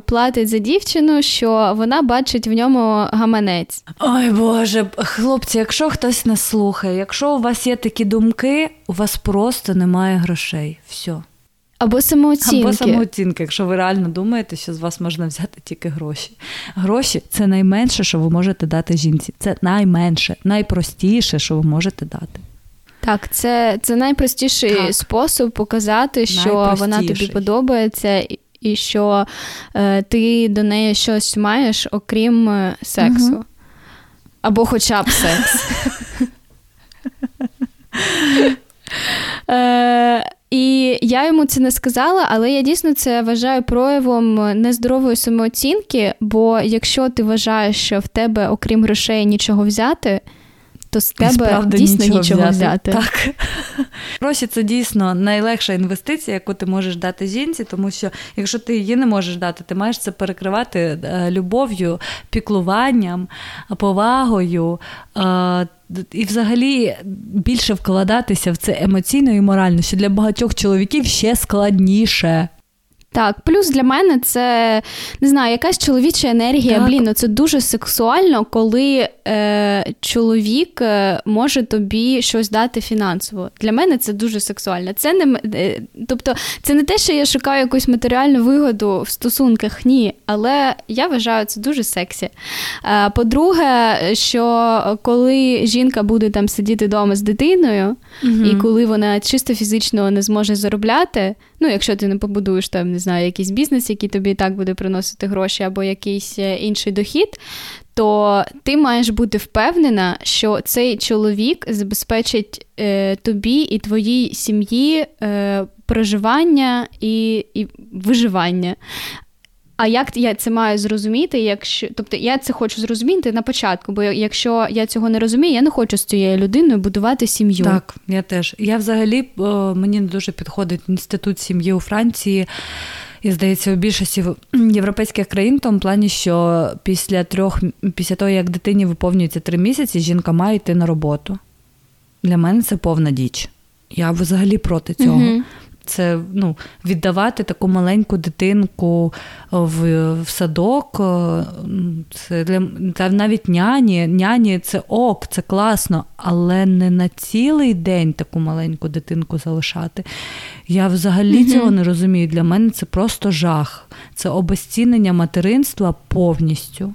платить за дівчину, що вона бачить в ньому гаманець. Ой, Боже, хлопці, якщо хтось нас слухає, якщо у вас є такі думки, у вас просто немає грошей. Все. Або самооцінки. Або самооцінки, якщо ви реально думаєте, що з вас можна взяти тільки гроші. Гроші – це найменше, що ви можете дати жінці. Це найменше, найпростіше, що ви можете дати. Так, це, це найпростіший так. спосіб показати, що вона тобі подобається і що е, ти до неї щось маєш, окрім е, сексу. Угу. Або хоча б секс. е, і я йому це не сказала, але я дійсно це вважаю проявом нездорової самооцінки, бо якщо ти вважаєш, що в тебе, окрім грошей, нічого взяти... то з тебе дійсно нічого, нічого взяти. взяти. Так. Гроші – це дійсно найлегша інвестиція, яку ти можеш дати жінці, тому що якщо ти її не можеш дати, ти маєш це перекривати любов'ю, піклуванням, повагою і взагалі більше вкладатися в це емоційно і морально, що для багатьох чоловіків ще складніше. Так, плюс для мене це, не знаю, якась чоловіча енергія, так. Блін, ну це дуже сексуально, коли е, чоловік може тобі щось дати фінансово. Для мене це дуже сексуально. Це не, е, тобто, це не те, що я шукаю якусь матеріальну вигоду в стосунках, ні, але я вважаю, це дуже сексі. Е, по-друге, що коли жінка буде там сидіти вдома з дитиною, угу. і коли вона чисто фізично не зможе заробляти, ну, якщо ти не побудуєш там, не знаю, якийсь бізнес, який тобі і так буде приносити гроші, або якийсь інший дохід, то ти маєш бути впевнена, що цей чоловік забезпечить е, тобі і твоїй сім'ї е, проживання і, і виживання. А як я це маю зрозуміти, якщо... Тобто я це хочу зрозуміти на початку, бо якщо я цього не розумію, я не хочу з цією людиною будувати сім'ю. Так, я теж. Я взагалі, мені дуже підходить інститут сім'ї у Франції, і, здається, у більшості європейських країн в тому плані, що після трьох, після того, як дитині виповнюється три місяці, жінка має йти на роботу. Для мене це повна діч. Я взагалі проти цього. Угу. Це, ну, віддавати таку маленьку дитинку в, в садок, це для, та навіть няні, няні це ок, це класно, але не на цілий день таку маленьку дитинку залишати. Я взагалі mm-hmm. цього не розумію. Для мене це просто жах. Це обезцінення материнства повністю.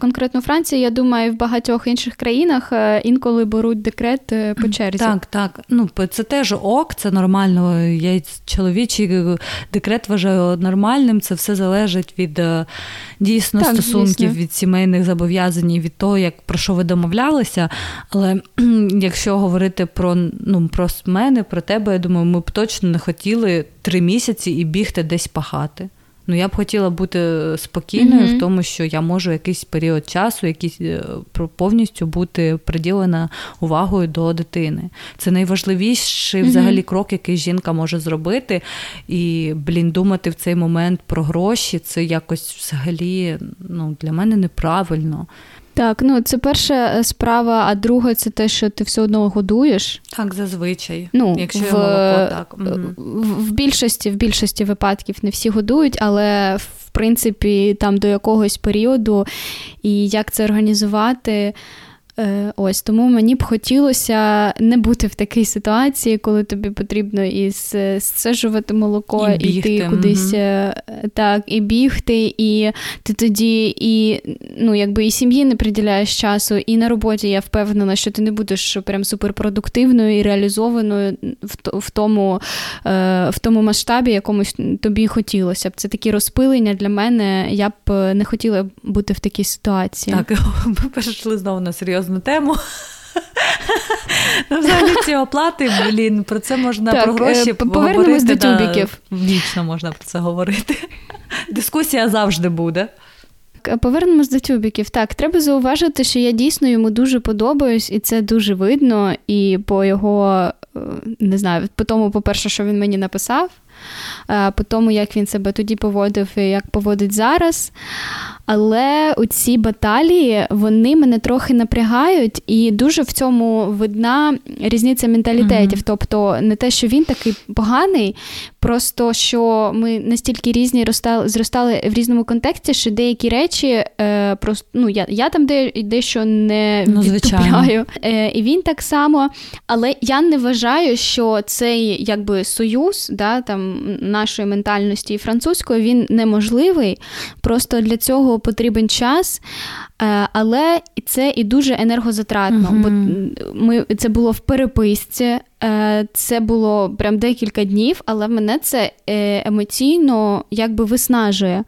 Конкретно у Франції, я думаю, в багатьох інших країнах інколи беруть декрет по черзі. Так, так. Ну, це теж ок, це нормально. Я чоловічий декрет вважаю нормальним. Це все залежить від дійсно так, стосунків, дійсно. від сімейних зобов'язань, від того, як, про що ви домовлялися. Але якщо говорити про, ну, про мене, про тебе, я думаю, ми б точно не хотіли три місяці і бігти десь пахати. Ну, я б хотіла бути спокійною mm-hmm. в тому, що я можу якийсь період часу, якийсь, повністю бути приділена увагою до дитини. Це найважливіший mm-hmm. взагалі крок, який жінка може зробити. І, блін, думати в цей момент про гроші, це якось взагалі, ну, для мене неправильно. Так, ну, це перша справа, а друга – це те, що ти все одно годуєш. Так, зазвичай. Ну, якщо в, я молоко, так. Mm-hmm. В, в, більшості, в більшості випадків не всі годують, але, в принципі, там до якогось періоду і як це організувати – ось, тому мені б хотілося не бути в такій ситуації, коли тобі потрібно і зсиджувати молоко, і, і йти кудись, угу. так, і бігти, і ти тоді і, ну, якби і сім'ї не приділяєш часу, і на роботі я впевнена, що ти не будеш прям суперпродуктивною і реалізованою в, в, тому, в тому масштабі, якомусь тобі хотілося б. Це такі розпилення для мене, я б не хотіла бути в такій ситуації. Так, ми перейшли знову на серйозну тему. Ну, взагалі ці оплати, блін, про це можна, так, про гроші повернемось говорити. Повернемось до тюбіків. Да, вічно можна про це говорити. Дискусія завжди буде. Повернемось до тюбіків. Так, треба зауважити, що я дійсно йому дуже подобаюсь, і це дуже видно, і по його, не знаю, по тому, по-перше, що він мені написав, по тому, як він себе тоді поводив і як поводить зараз. Але оці баталії, вони мене трохи напрягають, і дуже в цьому видна різниця менталітетів. Mm-hmm. Тобто не те, що він такий поганий, просто що ми настільки різні зростали в різному контексті, що деякі речі, е, просто, ну, я, я там де, дещо не ну, відтупляю. Е, і він так само. Але я не вважаю, що цей якби союз, да, там, нашої ментальності і французької, він неможливий. Просто для цього потрібен час, але це і дуже енергозатратно. Угу. Бо ми, це було в переписці, це було прям декілька днів, але мене це емоційно якби виснажує.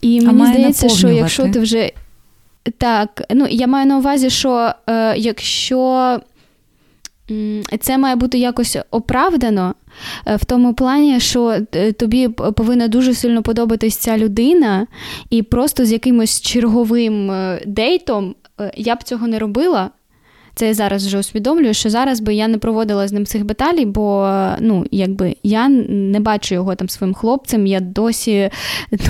І а мені здається, що якщо ти вже... Так, ну, я маю на увазі, що якщо це має бути якось оправдано, в тому плані, що тобі повинна дуже сильно подобатись ця людина, і просто з якимось черговим дейтом я б цього не робила. Це я зараз вже усвідомлюю, що зараз би я не проводила з ним цих баталій, бо, ну, якби я не бачу його там своїм хлопцем, я досі,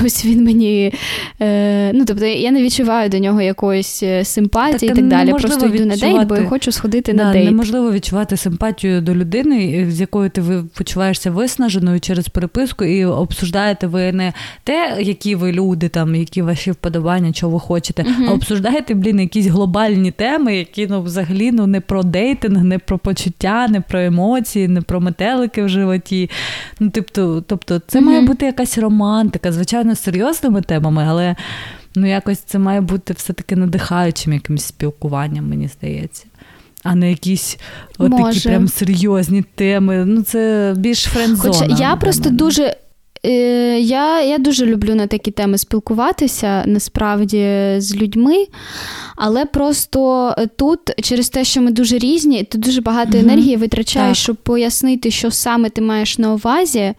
досі він мені, е, ну, тобто я не відчуваю до нього якоїсь симпатії так, і так далі. Просто йду на дейт, бо я хочу сходити да, на дейт. Неможливо відчувати симпатію до людини, з якою ти почуваєшся виснаженою через переписку, і обсуждаєте ви не те, які ви люди, там, які ваші вподобання, чого ви хочете, mm-hmm. а обсуждаєте, блін, якісь глобальні теми, які, ну, взагалі ну, не про дейтинг, не про почуття, не про емоції, не про метелики в животі. Ну, тобто, тобто це mm-hmm. має бути якась романтика, звичайно, з серйозними темами, але ну, якось це має бути все-таки надихаючим якимось спілкуванням, мені здається. А не якісь отакі прям серйозні теми. Ну, це більш френдзона. Хоча я просто мене. дуже... Я, я дуже люблю на такі теми спілкуватися, насправді, з людьми, але просто тут, через те, що ми дуже різні, ти дуже багато mm-hmm. енергії витрачаєш, так. щоб пояснити, що саме ти маєш на увазі.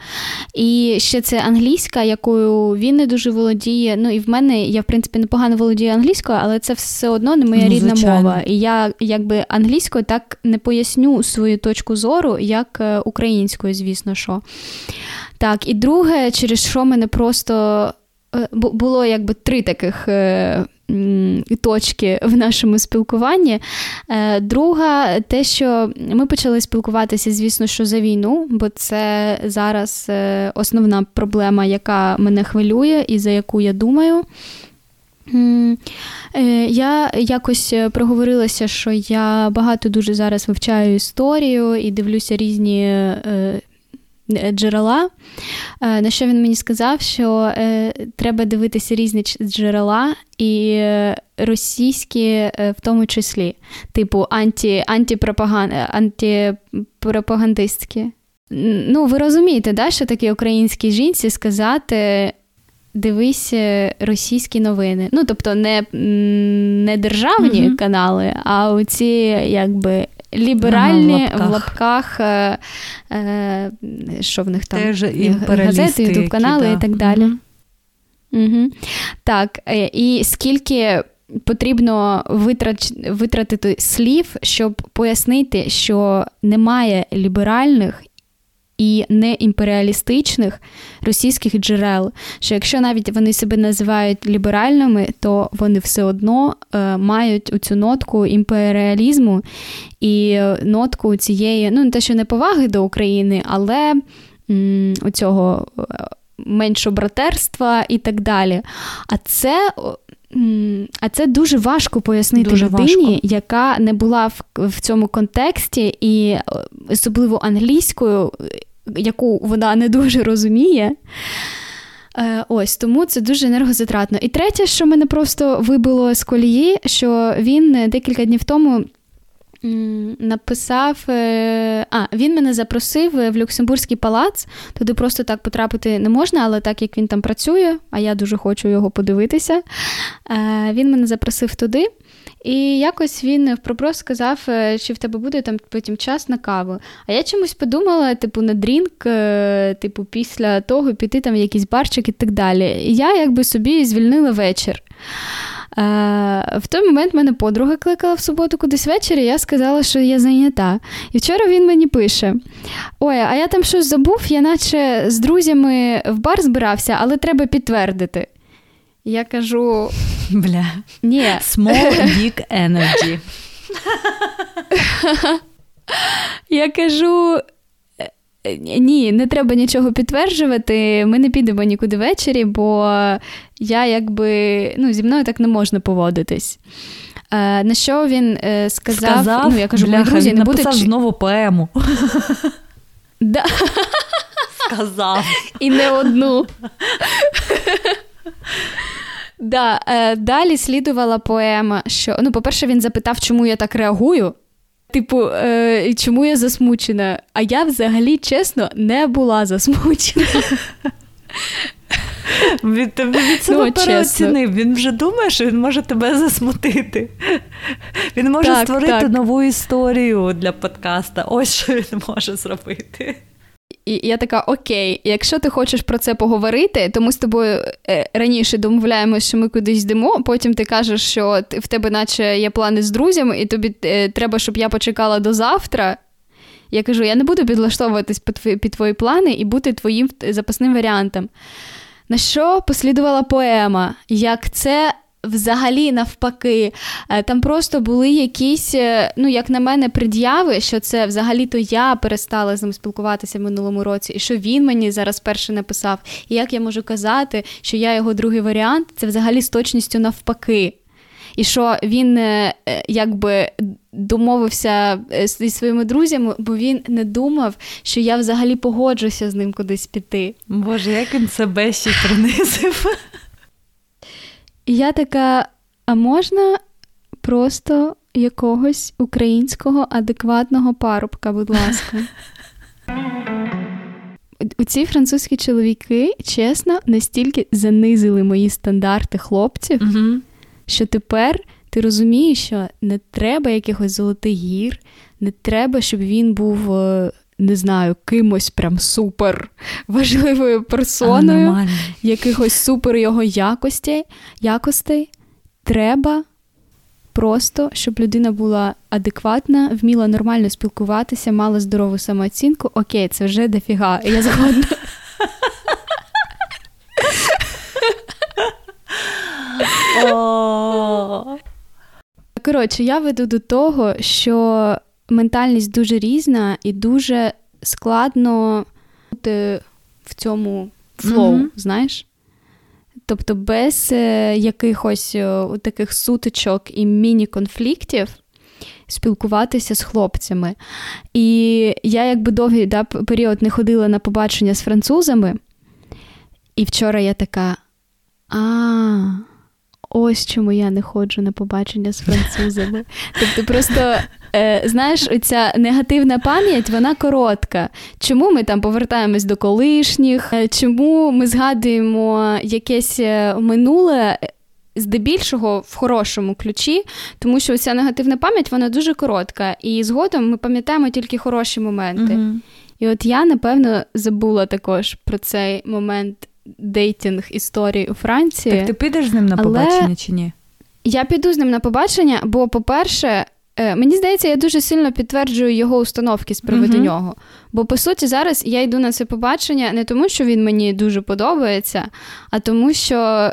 І ще це англійська, якою він не дуже володіє. Ну, і в мене, я, в принципі, непогано володію англійською, але це все одно не моя ну, рідна звичайно. мова. І я, якби, англійською так не поясню свою точку зору, як українською, звісно, що. Так, і друге, через що мене просто було якби три таких точки в нашому спілкуванні. Друга, те, що ми почали спілкуватися, звісно, що за війну, бо це зараз основна проблема, яка мене хвилює і за яку я думаю. Я якось проговорилася, що я багато дуже зараз вивчаю історію і дивлюся різні джерела, на що він мені сказав, що треба дивитися різні джерела, і російські в тому числі, типу анті, антипропаган, антипропагандистські. Ну, ви розумієте, да, що такі українській жінці сказати дивись російські новини. Ну, тобто не, не державні mm-hmm. канали, а оці, якби, ліберальні, ага, в лапках, в лапках е, що в них там, газети, ютуб-канали, да, і так далі. Mm-hmm. Угу. Так, і скільки потрібно витрач, витратити слів, щоб пояснити, що немає ліберальних і неімперіалістичних російських джерел, що якщо навіть вони себе називають ліберальними, то вони все одно е, мають оцю нотку імперіалізму і нотку цієї, ну не те, що неповаги до України, але м, оцього меншобратерства і так далі. А це... А це дуже важко пояснити дуже людині, важко. яка не була в, в цьому контексті, і особливо англійською, яку вона не дуже розуміє. Ось, тому це дуже енергозатратно. І третє, що мене просто вибило з колії, що він декілька днів тому написав... А, він мене запросив в Люксембурзький палац. Туди просто так потрапити не можна, але так, як він там працює, а я дуже хочу його подивитися, він мене запросив туди. І якось він впропрос сказав, чи в тебе буде там потім час на каву. А я чомусь подумала, типу, на дрінк, типу, після того піти там в якийсь барчик і так далі. І я якби собі звільнила вечір. В той момент мене подруга кликала в суботу кудись ввечері, я сказала, що я зайнята. І вчора він мені пише: ой, а я там щось забув, я наче з друзями в бар збирався, але треба підтвердити. Я кажу... Бля, ні. Small dick energy. Я кажу... Ні, не треба нічого підтверджувати, ми не підемо нікуди ввечері, бо я якби, ну, зі мною так не можна поводитись. Е, на що він е, сказав, сказав, ну, я кажу, бляха, мої друзі, не буде... Написав знову поему. Да. Сказав. І не одну. Да, е, далі слідувала поема, що, ну, по-перше, він запитав, чому я так реагую. Типу, е, чому я засмучена? А я взагалі, чесно, не була засмучена. Він тебе від себе переоцінив. Він вже думає, що він може тебе засмутити. Він може так, створити так. нову історію для подкаста. Ось що він може зробити. І я така, окей, якщо ти хочеш про це поговорити, то ми з тобою раніше домовляємося, що ми кудись йдемо, потім ти кажеш, що в тебе наче є плани з друзями, і тобі треба, щоб я почекала до завтра. Я кажу, я не буду підлаштовуватись під твої плани і бути твоїм запасним варіантом. На що послідувала поема? Як це... Взагалі навпаки, там просто були якісь, ну, як на мене, пред'яви, що це взагалі-то я перестала з ним спілкуватися в минулому році, і що він мені зараз перше написав. І як я можу казати, що я його другий варіант, це взагалі з точністю навпаки. І що він, якби, домовився зі своїми друзями, бо він не думав, що я взагалі погоджуся з ним кудись піти. Боже, як він себе ще принизив. І я така, а можна просто якогось українського адекватного парубка, будь ласка? Оці французькі чоловіки, чесно, настільки занизили мої стандарти хлопців, угу. що тепер ти розумієш, що не треба якихось золотих гір, не треба, щоб він був, не знаю, кимось прям супер важливою персоною, а, якихось супер його якості, якостей. Треба просто, щоб людина була адекватна, вміла нормально спілкуватися, мала здорову самооцінку. Окей, це вже дофіга, я згодна. О, Коротше, я веду до того, що ментальність дуже різна і дуже складно бути в цьому флоу, mm-hmm. знаєш? Тобто без е, якихось е, таких сутичок і міні-конфліктів спілкуватися з хлопцями. І я якби довгий да, період не ходила на побачення з французами. І вчора я така, а ось чому я не ходжу на побачення з французами. Тобто просто, е, знаєш, оця негативна пам'ять, вона коротка. Чому ми там повертаємось до колишніх? Чому ми згадуємо якесь минуле, здебільшого в хорошому ключі? Тому що оця негативна пам'ять, вона дуже коротка. І згодом ми пам'ятаємо тільки хороші моменти. Угу. І от я, напевно, забула також про цей момент дейтинг історій у Франції. Так ти підеш з ним на побачення але... чи ні? Я піду з ним на побачення, бо, по-перше, мені здається, я дуже сильно підтверджую його установки з приводу uh-huh. нього. Бо, по суті, зараз я йду на це побачення не тому, що він мені дуже подобається, а тому, що,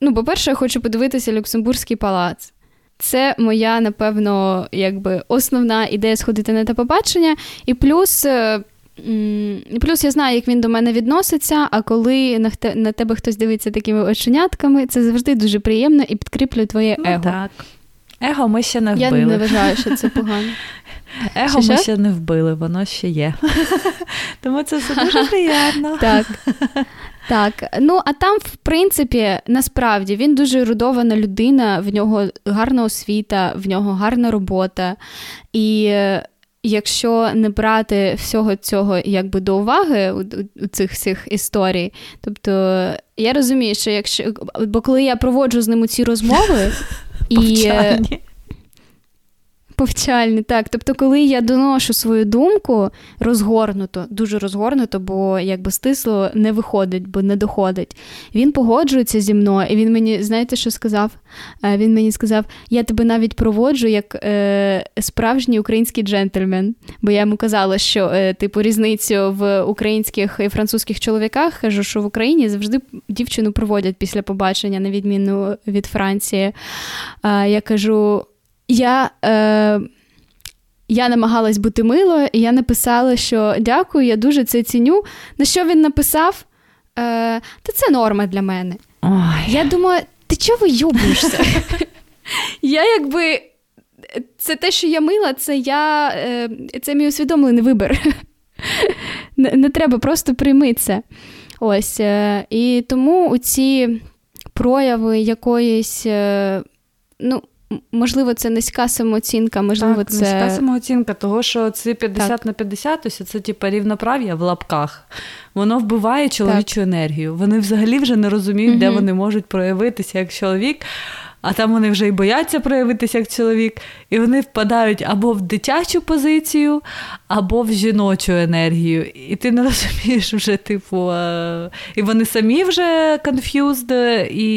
ну, по-перше, я хочу подивитися Люксембурзький палац. Це моя, напевно, якби основна ідея сходити на те побачення. І плюс... Плюс я знаю, як він до мене відноситься, а коли на, те, на тебе хтось дивиться такими оченятками, це завжди дуже приємно і підкріплює твоє ну, его. Так. Его ми ще не вбили. Я не вважаю, що це погано. Его ще ми ще? ще не вбили, воно ще є. Тому це все дуже приємно. Так. Так. Ну, а там, в принципі, насправді, він дуже ерудована людина, в нього гарна освіта, в нього гарна робота. І... Якщо не брати всього цього якби до уваги у, у цих всіх історій, тобто я розумію, що якщо бо коли я проводжу з ним ці розмови і повчальні. повчальні, так, тобто, коли я доношу свою думку розгорнуто, дуже розгорнуто, бо якби стисло не виходить, бо не доходить, він погоджується зі мною, і він мені, знаєте, що сказав? Він мені сказав, я тебе навіть проводжу як е, справжній український джентльмен. Бо я йому казала, що е, типу різницю в українських і французьких чоловіках, кажу, що в Україні завжди дівчину проводять після побачення, на відміну від Франції. Е, я кажу, я... Е, Я намагалась бути милою, і я написала, що дякую, я дуже це ціню. На що він написав? Е, Та це норма для мене. Ой. Я думаю, ти чого вийобуєшся? Я якби... Це те, що я мила, це я... Це мій усвідомлений вибір. не, не треба, просто прийми це. Ось. І тому ці прояви якоїсь... Ну... Можливо, це низька самооцінка, можливо, так, це... низька самооцінка того, що ці п'ятдесят так. на п'ятдесят, ось це типу рівноправ'я в лапках, воно вбиває чоловічу так. енергію. Вони взагалі вже не розуміють, угу. де вони можуть проявитися як чоловік, а там вони вже і бояться проявитися як чоловік, і вони впадають або в дитячу позицію, або в жіночу енергію. І ти не розумієш вже, типу, а... і вони самі вже confused, і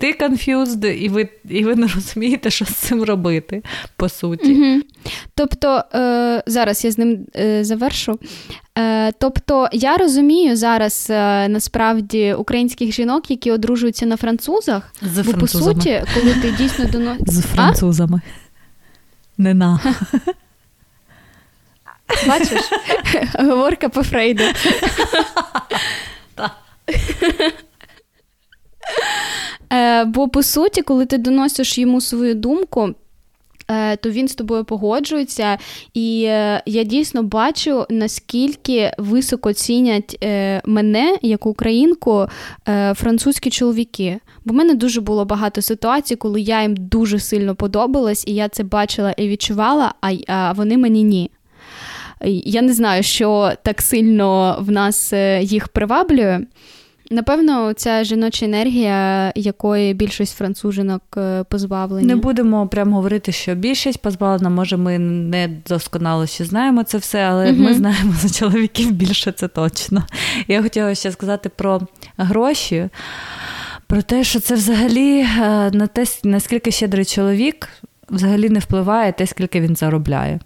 ти confused, і ви, і ви не розумієте, що з цим робити, по суті. Угу. Тобто, е- зараз я з ним е- завершу. Е- тобто, я розумію зараз, е- насправді, українських жінок, які одружуються на французах. З бо, по суті, коли ти дійсно доно... З французами. А? Не на. Бачиш? Говорка по Фрейду. Бо, по суті, коли ти доносиш йому свою думку, то він з тобою погоджується. І я дійсно бачу, наскільки високо цінять мене, як українку, французькі чоловіки. Бо в мене дуже було багато ситуацій, коли я їм дуже сильно подобалась, і я це бачила і відчувала, а вони мені ні. Я не знаю, що так сильно в нас їх приваблює. Напевно, ця жіноча енергія, якої більшість француженок позбавлені. Не будемо прямо говорити, що більшість позбавлена. Може, ми не досконало ще знаємо це все, але угу. ми знаємо за чоловіків більше, це точно. Я хотіла ще сказати про гроші, про те, що це взагалі на те, наскільки щедрий чоловік, взагалі не впливає те, скільки він заробляє.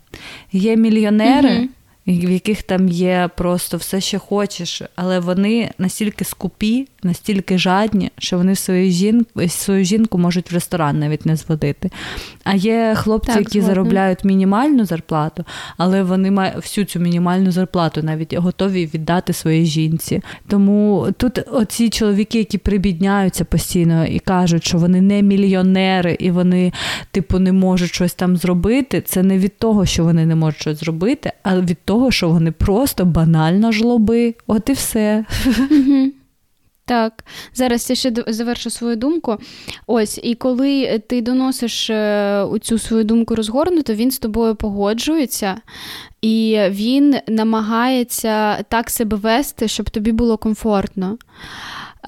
Є мільйонери, угу. в яких там є просто все, що хочеш, але вони настільки скупі, настільки жадні, що вони свою жінку, свою жінку можуть в ресторан навіть не зводити. А є хлопці, так, які згодна. Заробляють мінімальну зарплату, але вони мають всю цю мінімальну зарплату навіть готові віддати своїй жінці. Тому тут оці чоловіки, які прибідняються постійно і кажуть, що вони не мільйонери і вони, типу, не можуть щось там зробити, це не від того, що вони не можуть щось зробити, а від того, що вони просто банально жлоби. От і все. Так, зараз я ще завершу свою думку. Ось, і коли ти доносиш оцю свою думку розгорнуто, він з тобою погоджується, і він намагається так себе вести, щоб тобі було комфортно.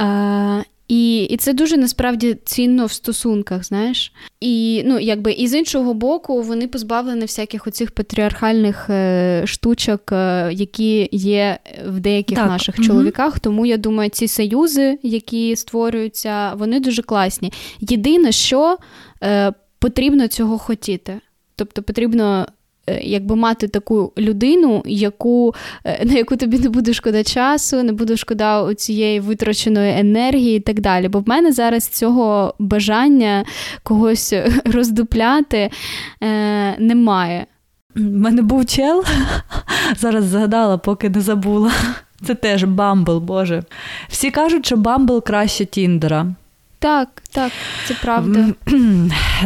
Е- І, і це дуже, насправді, цінно в стосунках, знаєш. І, ну, якби, і з іншого боку, вони позбавлені всяких оцих патріархальних е, штучок, е, які є в деяких так. наших угу. чоловіках. Тому, я думаю, ці союзи, які створюються, вони дуже класні. Єдине, що е, потрібно цього хотіти. Тобто, потрібно... якби мати таку людину, яку, на яку тобі не буде шкода часу, не буде шкода цієї витраченої енергії і так далі. Бо в мене зараз цього бажання когось роздупляти е, немає. У мене був чел, зараз згадала, поки не забула. Це теж Bumble, боже. Всі кажуть, що Bumble краще Тіндера. Так, так, це правда.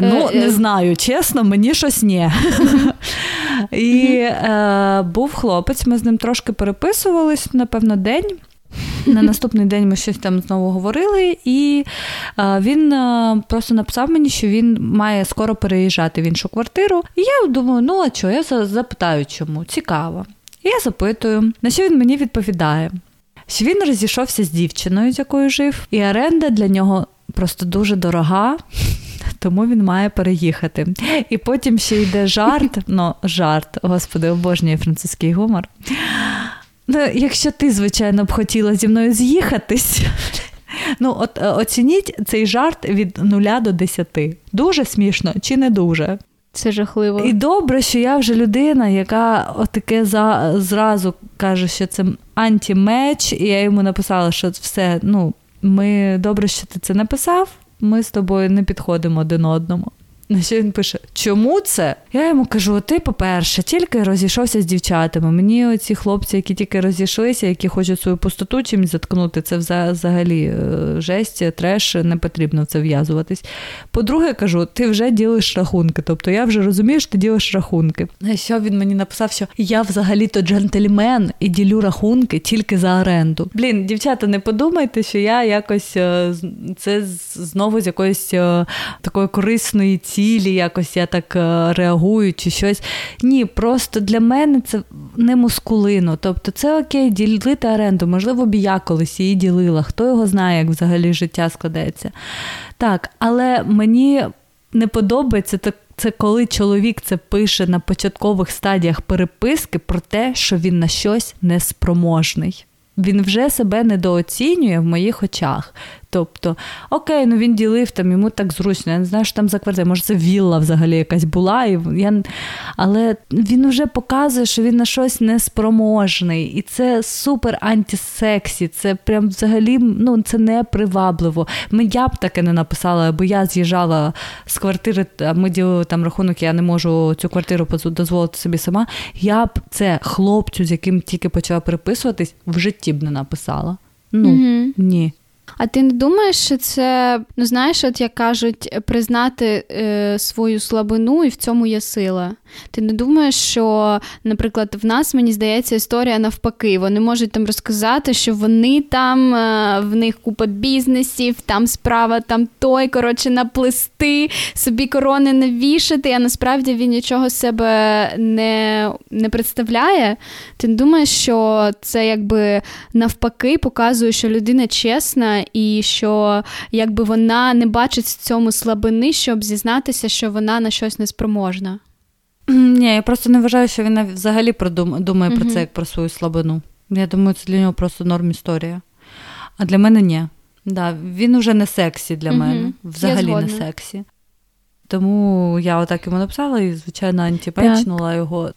Ну, не знаю, чесно, мені щось ні. І е, був хлопець, ми з ним трошки переписувались, напевно, день. На наступний день ми щось там знову говорили, і е, він е, просто написав мені, що він має скоро переїжджати в іншу квартиру. І я думаю, ну а чого, я запитаю чому, цікаво. І я запитую, на що він мені відповідає. Що він розійшовся з дівчиною, з якою жив, і оренда для нього просто дуже дорога, тому він має переїхати. І потім ще йде жарт, ну, жарт, господи, обожнює французький гумор. Ну, якщо ти, звичайно, б хотіла зі мною з'їхатись, ну, от оцініть цей жарт від нуля до десяти. Дуже смішно чи не дуже? Це жахливо. І добре, що я вже людина, яка отаке за, зразу каже, що це антімеч, і я йому написала, що все, ну, ми, добре, що ти це написав, ми з тобою не підходимо один одному. На що він пише, чому це? Я йому кажу, ти, по-перше, тільки розійшовся з дівчатами. Мені оці хлопці, які тільки розійшлися, які хочуть свою пустоту чимось заткнути, це взагалі жесть, треш, не потрібно в це в'язуватись. По-друге, кажу, ти вже ділиш рахунки. Тобто я вже розумію, що ти ділиш рахунки. А що він мені написав, що я взагалі-то джентльмен і ділю рахунки тільки за оренду. Блін, дівчата, не подумайте, що я якось, це знову з якоїсь такої корисної ці цілі, якось я так реагую чи щось. Ні, просто для мене це не мускулино. Тобто це окей, ділити оренду. Можливо, б я колись її ділила. Хто його знає, як взагалі життя складеться. Так, але мені не подобається так, це коли чоловік це пише на початкових стадіях переписки про те, що він на щось неспроможний. Він вже себе недооцінює в моїх очах. Тобто, окей, ну він ділив там, йому так зручно, я не знаю, що там за квартира, може це вілла взагалі якась була, і я... але він вже показує, що він на щось неспроможний, і це супер антисексі, це прям взагалі, ну це не привабливо. Я б таке не написала, бо я з'їжджала з квартири, а ми ділили там рахунок, я не можу цю квартиру дозволити собі сама, я б це хлопцю, з яким тільки почала переписуватись, в житті б не написала. Ну, mm-hmm. ні. А ти не думаєш, що це, ну знаєш, от як кажуть, признати е, свою слабину і в цьому є сила? Ти не думаєш, що, наприклад, в нас, мені здається, історія навпаки. Вони можуть там розказати, що вони там, е, в них купа бізнесів, там справа, там той, коротше, наплести, собі корони навішати, а насправді він нічого себе не, не представляє. Ти не думаєш, що це якби навпаки показує, що людина чесна, і що якби вона не бачить в цьому слабини, щоб зізнатися, що вона на щось неспроможна? Ні, я просто не вважаю, що він взагалі думає mm-hmm. про це як про свою слабину. Я думаю, це для нього просто норм історія. А для мене ні. Да, він уже не сексі для mm-hmm. мене. Взагалі не сексі. Тому я отак йому написала і, звичайно, антіпечнула його.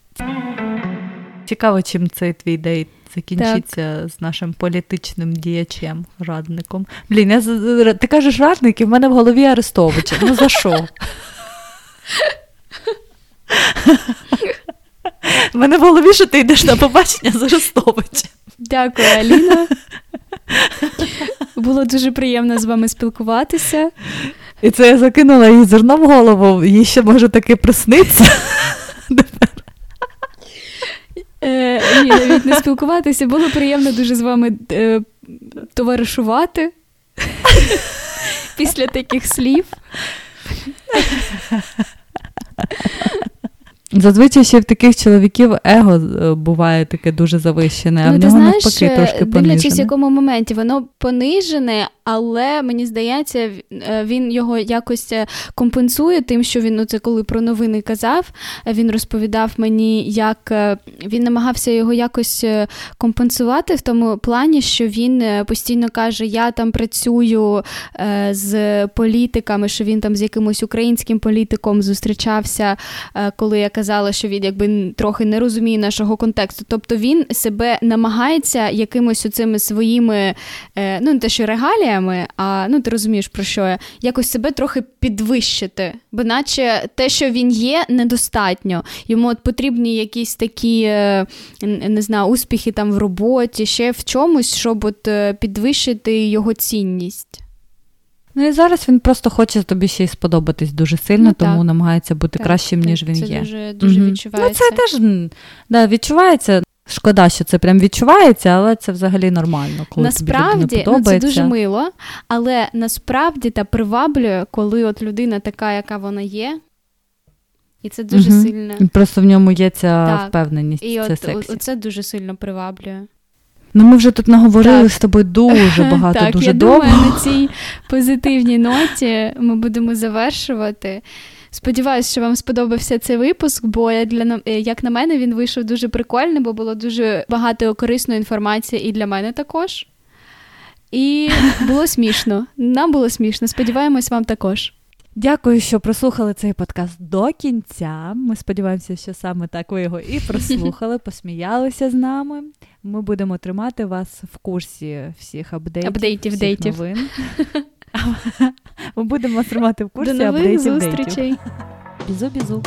Цікаво, чим цей твій дейт закінчиться так. з нашим політичним діячем, радником. Блін, я... ти кажеш радник, і в мене в голові Арестовича. Ну за що? В мене в голові, що ти йдеш на побачення з Арестовичем. Дякую, Аліна. Було дуже приємно з вами спілкуватися. І це я закинула їй зерно в голову, їй ще може таки присниться. Е, ні, навіть не спілкуватися. Було приємно дуже з вами е, товаришувати після таких слів. Зазвичай ще в таких чоловіків его буває таке дуже завищене, а ну, в нього навпаки трошки понижене. Ну, ти знаєш, дивлячись в якому моменті, воно понижене, але, мені здається, він його якось компенсує тим, що він, ну це коли про новини казав, він розповідав мені, як він намагався його якось компенсувати в тому плані, що він постійно каже, я там працюю з політиками, що він там з якимось українським політиком зустрічався, коли я казала, що він якби трохи не розуміє нашого контексту. Тобто він себе намагається якимось оцими своїми, ну не те, що регаліями, а ну ти розумієш про що я, якось себе трохи підвищити. Бо наче те, що він є, недостатньо. Йому от потрібні якісь такі, не знаю, успіхи там в роботі, ще в чомусь, щоб от підвищити його цінність. Ну і зараз він просто хоче тобі ще й сподобатись дуже сильно, ну, тому так. намагається бути так, кращим, так, ніж він це є. Це дуже, дуже угу. відчувається. Ну це теж да, відчувається. Шкода, що це прям відчувається, але це взагалі нормально, коли насправді, тобі не подобається. Насправді, ну, це дуже мило, але насправді та приваблює, коли от людина така, яка вона є, і це дуже угу. сильно. Просто в ньому є ця так. впевненість, і це сексі. І це дуже сильно приваблює. Ну, ми вже тут наговорили так. з тобою дуже багато, так, дуже довго. Так, я думаю, на цій позитивній ноті ми будемо завершувати. Сподіваюсь, що вам сподобався цей випуск, бо, для, як на мене, він вийшов дуже прикольний, бо було дуже багато корисної інформації і для мене також. І було смішно. Нам було смішно. Сподіваємось, вам також. Дякую, що прослухали цей подкаст до кінця. Ми сподіваємося, що саме так ви його і прослухали, посміялися з нами. Ми будемо тримати вас в курсі всіх апдейтів, апдейтів всіх дейтів. Новин. Ми будемо тримати в курсі апдейтів. До нових зустрічей. Бізу-бізу.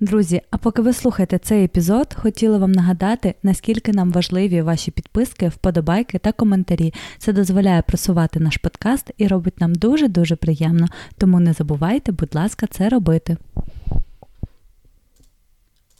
Друзі, а поки ви слухаєте цей епізод, хотіла вам нагадати, наскільки нам важливі ваші підписки, вподобайки та коментарі. Це дозволяє просувати наш подкаст і робить нам дуже-дуже приємно. Тому не забувайте, будь ласка, це робити.